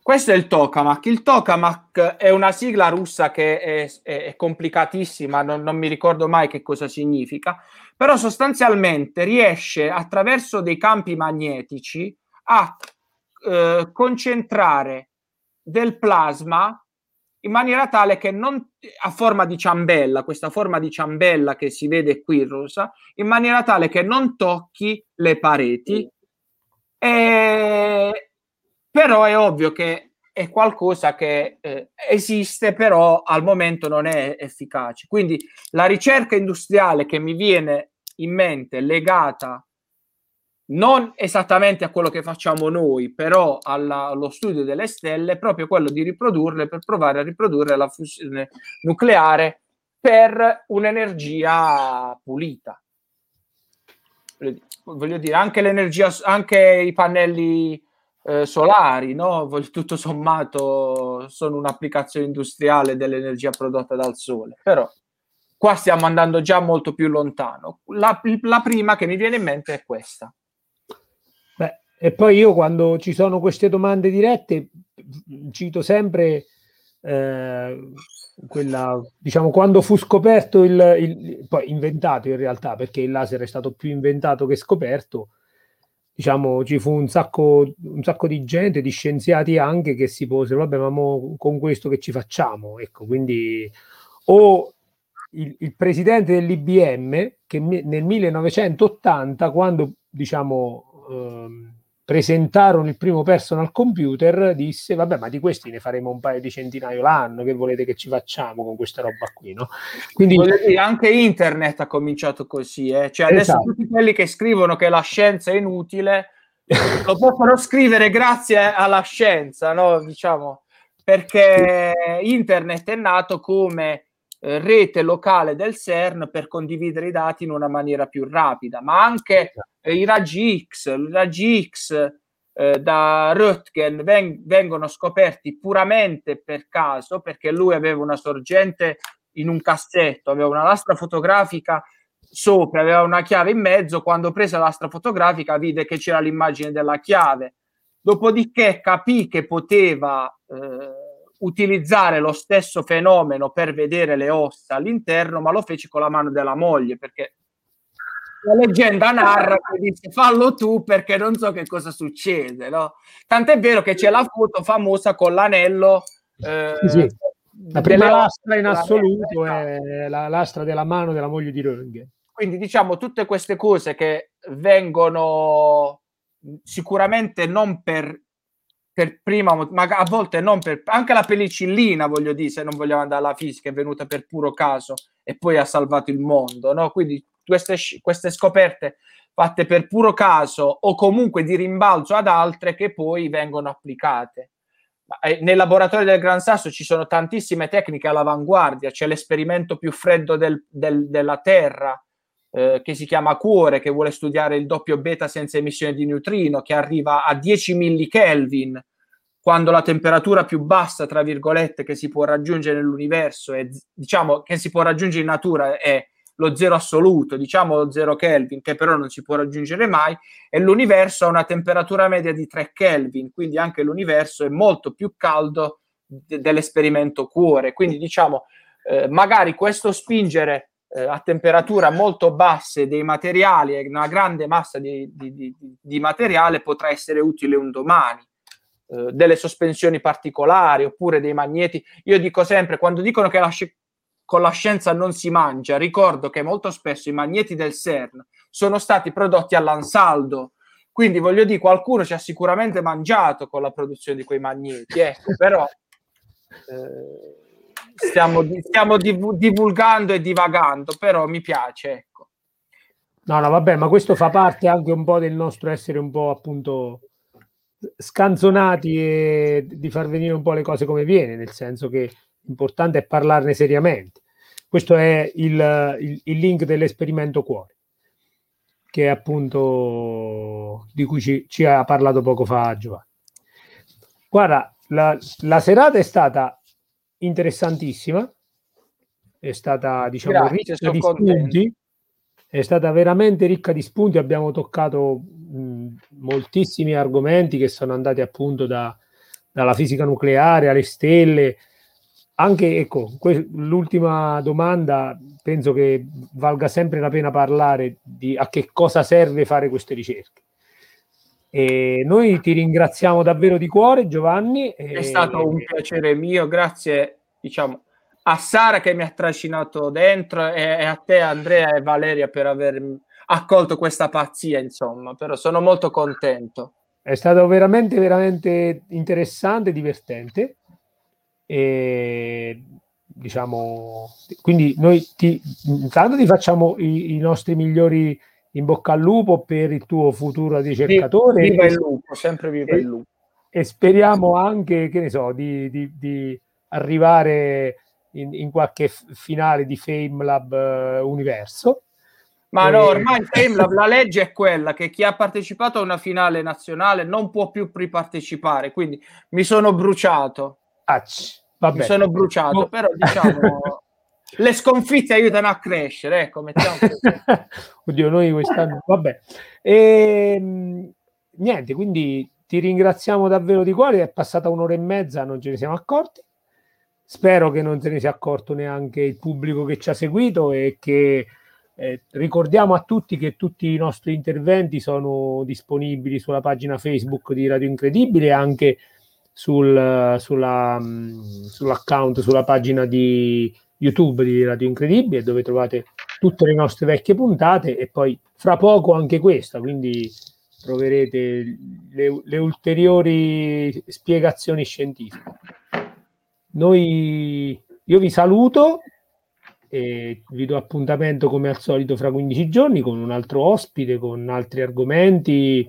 Questo è il tokamak. Il tokamak è una sigla russa che è, è, è complicatissima, non, non mi ricordo mai che cosa significa, però sostanzialmente riesce attraverso dei campi magnetici a eh, concentrare del plasma in maniera tale che non, a forma di ciambella, questa forma di ciambella che si vede qui in rosa, in maniera tale che non tocchi le pareti, e, però è ovvio che è qualcosa che eh, esiste, però al momento non è efficace. Quindi la ricerca industriale che mi viene in mente legata non esattamente a quello che facciamo noi, però alla, allo studio delle stelle, proprio quello di riprodurle, per provare a riprodurre la fusione nucleare per un'energia pulita. Voglio dire, anche l'energia, anche i pannelli eh, solari, no? Tutto sommato sono un'applicazione industriale dell'energia prodotta dal sole, però qua stiamo andando già molto più lontano. La, la prima che mi viene in mente è questa. E poi io, quando ci sono queste domande dirette, cito sempre eh, quella, diciamo, quando fu scoperto il, il poi inventato in realtà, perché il laser è stato più inventato che scoperto, diciamo, ci fu un sacco un sacco di gente, di scienziati anche, che si posero: vabbè, ma mo, con questo che ci facciamo? Ecco, quindi o il, il presidente dell'I B M che nel millenovecentottanta, quando diciamo eh, presentarono il primo personal computer, disse: vabbè, ma di questi ne faremo un paio di centinaio l'anno, che volete che ci facciamo con questa roba qui, no? Quindi dire, anche internet ha cominciato così, eh? Cioè adesso esatto. Tutti quelli che scrivono che la scienza è inutile lo possono scrivere grazie alla scienza, no? Diciamo, perché internet è nato come eh, rete locale del CERN per condividere i dati in una maniera più rapida, ma anche i raggi X, i raggi X eh, da Röntgen veng- vengono scoperti puramente per caso, perché lui aveva una sorgente in un cassetto, aveva una lastra fotografica sopra, aveva una chiave in mezzo. Quando prese la lastra fotografica vide che c'era l'immagine della chiave, dopodiché capì che poteva eh, utilizzare lo stesso fenomeno per vedere le ossa all'interno, ma lo fece con la mano della moglie, perché la leggenda narra che dice: fallo tu perché non so che cosa succede, no? Tant'è vero che c'è la foto famosa con l'anello eh, sì, sì. La prima lastra in assoluto è la lastra della mano della moglie di Röntgen. Quindi diciamo tutte queste cose che vengono sicuramente non per, per prima, ma a volte non per, anche la penicillina, voglio dire, se non vogliamo andare alla fisica, è venuta per puro caso e poi ha salvato il mondo, no? Quindi Queste, queste scoperte fatte per puro caso o comunque di rimbalzo ad altre che poi vengono applicate. Nel laboratorio del Gran Sasso ci sono tantissime tecniche all'avanguardia, c'è l'esperimento più freddo del, del, della Terra eh, che si chiama Cuore, che vuole studiare il doppio beta senza emissione di neutrino, che arriva a dieci millikelvin, quando la temperatura più bassa, tra virgolette, che si può raggiungere nell'universo, è, diciamo che si può raggiungere in natura è lo zero assoluto, diciamo lo zero Kelvin, che però non si può raggiungere mai, e l'universo ha una temperatura media di tre Kelvin, quindi anche l'universo è molto più caldo de- dell'esperimento Cuore. Quindi diciamo, eh, magari questo spingere eh, a temperatura molto basse dei materiali e una grande massa di, di, di, di materiale potrà essere utile un domani. Eh, delle sospensioni particolari oppure dei magneti. Io dico sempre, quando dicono che la sci- con la scienza non si mangia, ricordo che molto spesso i magneti del CERN sono stati prodotti all'ansaldo, quindi voglio dire, qualcuno ci ha sicuramente mangiato con la produzione di quei magneti, ecco, però eh, stiamo, stiamo divulgando e divagando, però mi piace, ecco. No, no, vabbè, ma questo fa parte anche un po' del nostro essere un po' appunto scanzonati e di far venire un po' le cose come viene, nel senso che l'importante è parlarne seriamente. Questo è il, il, il link dell'esperimento Cuore, che è appunto di cui ci, ci ha parlato poco fa Giovanni. Guarda, la, la serata è stata interessantissima, è stata diciamo Grazie, ricca sono di contento. Spunti, è stata veramente ricca di spunti. Abbiamo toccato mh, moltissimi argomenti che sono andati appunto da, dalla fisica nucleare alle stelle. Anche, ecco, que- l'ultima domanda, penso che valga sempre la pena parlare di a che cosa serve fare queste ricerche. E noi ti ringraziamo davvero di cuore, Giovanni. È e... stato un piacere mio, grazie diciamo a Sara che mi ha trascinato dentro e a te Andrea e Valeria per aver accolto questa pazzia, insomma, però sono molto contento. È stato veramente, veramente interessante e divertente. E diciamo quindi noi ti intanto ti facciamo i, i nostri migliori in bocca al lupo per il tuo futuro ricercatore. Viva il lupo, sempre viva il lupo, e speriamo anche, che ne so, di, di, di arrivare in, in qualche finale di FameLab uh, universo. Ma no, ormai FameLab, la legge è quella che chi ha partecipato a una finale nazionale non può più ripartecipare, quindi mi sono bruciato. Acci, vabbè. Mi sono bruciato, oh. Però diciamo le sconfitte aiutano a crescere, ecco, mettiamo così. Oddio, noi quest'anno vabbè. E, niente, quindi ti ringraziamo davvero di cuore, è passata un'ora e mezza, non ce ne siamo accorti. Spero che non se ne sia accorto neanche il pubblico che ci ha seguito e che eh, ricordiamo a tutti che tutti i nostri interventi sono disponibili sulla pagina Facebook di Radio Incredibile, anche Sul, sulla, sull'account, sulla pagina di YouTube di Radio Incredibile, dove trovate tutte le nostre vecchie puntate, e poi fra poco anche questa, quindi troverete le, le ulteriori spiegazioni scientifiche. Noi, io vi saluto e vi do appuntamento come al solito fra quindici giorni con un altro ospite, con altri argomenti,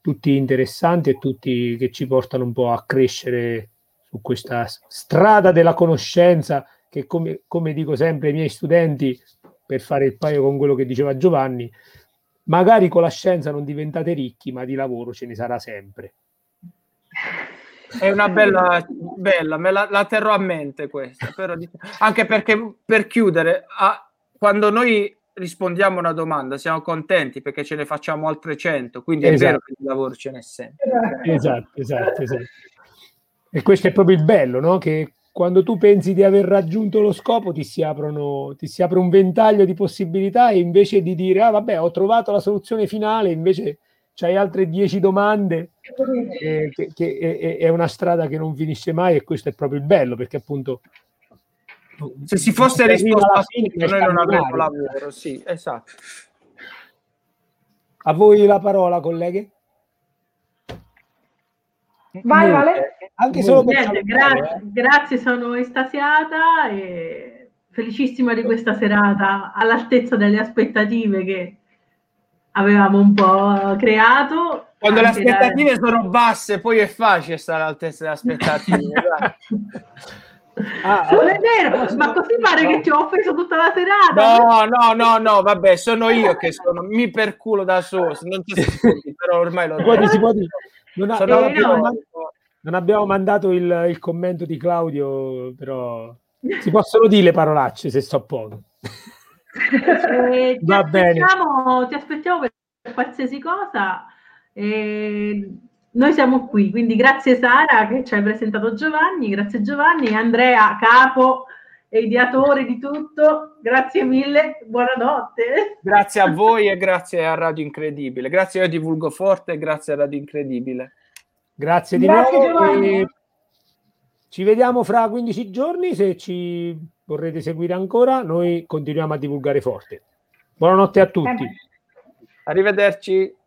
tutti interessanti e tutti che ci portano un po' a crescere su questa strada della conoscenza che, come, come dico sempre ai miei studenti, per fare il paio con quello che diceva Giovanni, magari con la scienza non diventate ricchi, ma di lavoro ce ne sarà sempre. È una bella, bella me la, la terrò a mente questa, però, anche perché, per chiudere, a, quando noi rispondiamo a una domanda siamo contenti perché ce ne facciamo altre cento, quindi esatto. È vero che il lavoro ce n'è sempre. Esatto, esatto, esatto. E questo è proprio il bello, no? Che quando tu pensi di aver raggiunto lo scopo ti si aprono, ti si apre un ventaglio di possibilità, e invece di dire ah vabbè, ho trovato la soluzione finale, invece c'hai altre dieci domande, eh, che, che è, è una strada che non finisce mai, e questo è proprio il bello, perché appunto se si fosse risposto alla fine noi non avremmo lavoro. Sì, esatto. A voi la parola, colleghe. Vai, Vale. Anche solo per niente, grazie, grazie, sono estasiata e felicissima di questa serata, all'altezza delle aspettative che avevamo un po' creato. Quando le aspettative da... sono basse, poi è facile stare all'altezza delle aspettative. Ah, non è vero, ma così pare che ti ho offeso tutta la serata. No, no, no, no, vabbè, sono io che sono, mi perculo da solo, non ti senti, però ormai lo so. Si può dire. Non, ha, non, abbiamo, mandato, non abbiamo mandato il, il commento di Claudio, però si possono dire le parolacce se so poco. Eh, ti, Va aspettiamo, bene. ti aspettiamo per qualsiasi cosa. Eh, noi siamo qui, quindi grazie Sara che ci hai presentato Giovanni, grazie Giovanni, Andrea, capo e ideatore di tutto, grazie mille, buonanotte. Grazie a voi e grazie a Radio Incredibile, grazie a Io Divulgo Forte e grazie a Radio Incredibile. Grazie di nuovo. E... ci vediamo fra quindici giorni, se ci vorrete seguire ancora, noi continuiamo a divulgare forte. Buonanotte a tutti. Arrivederci.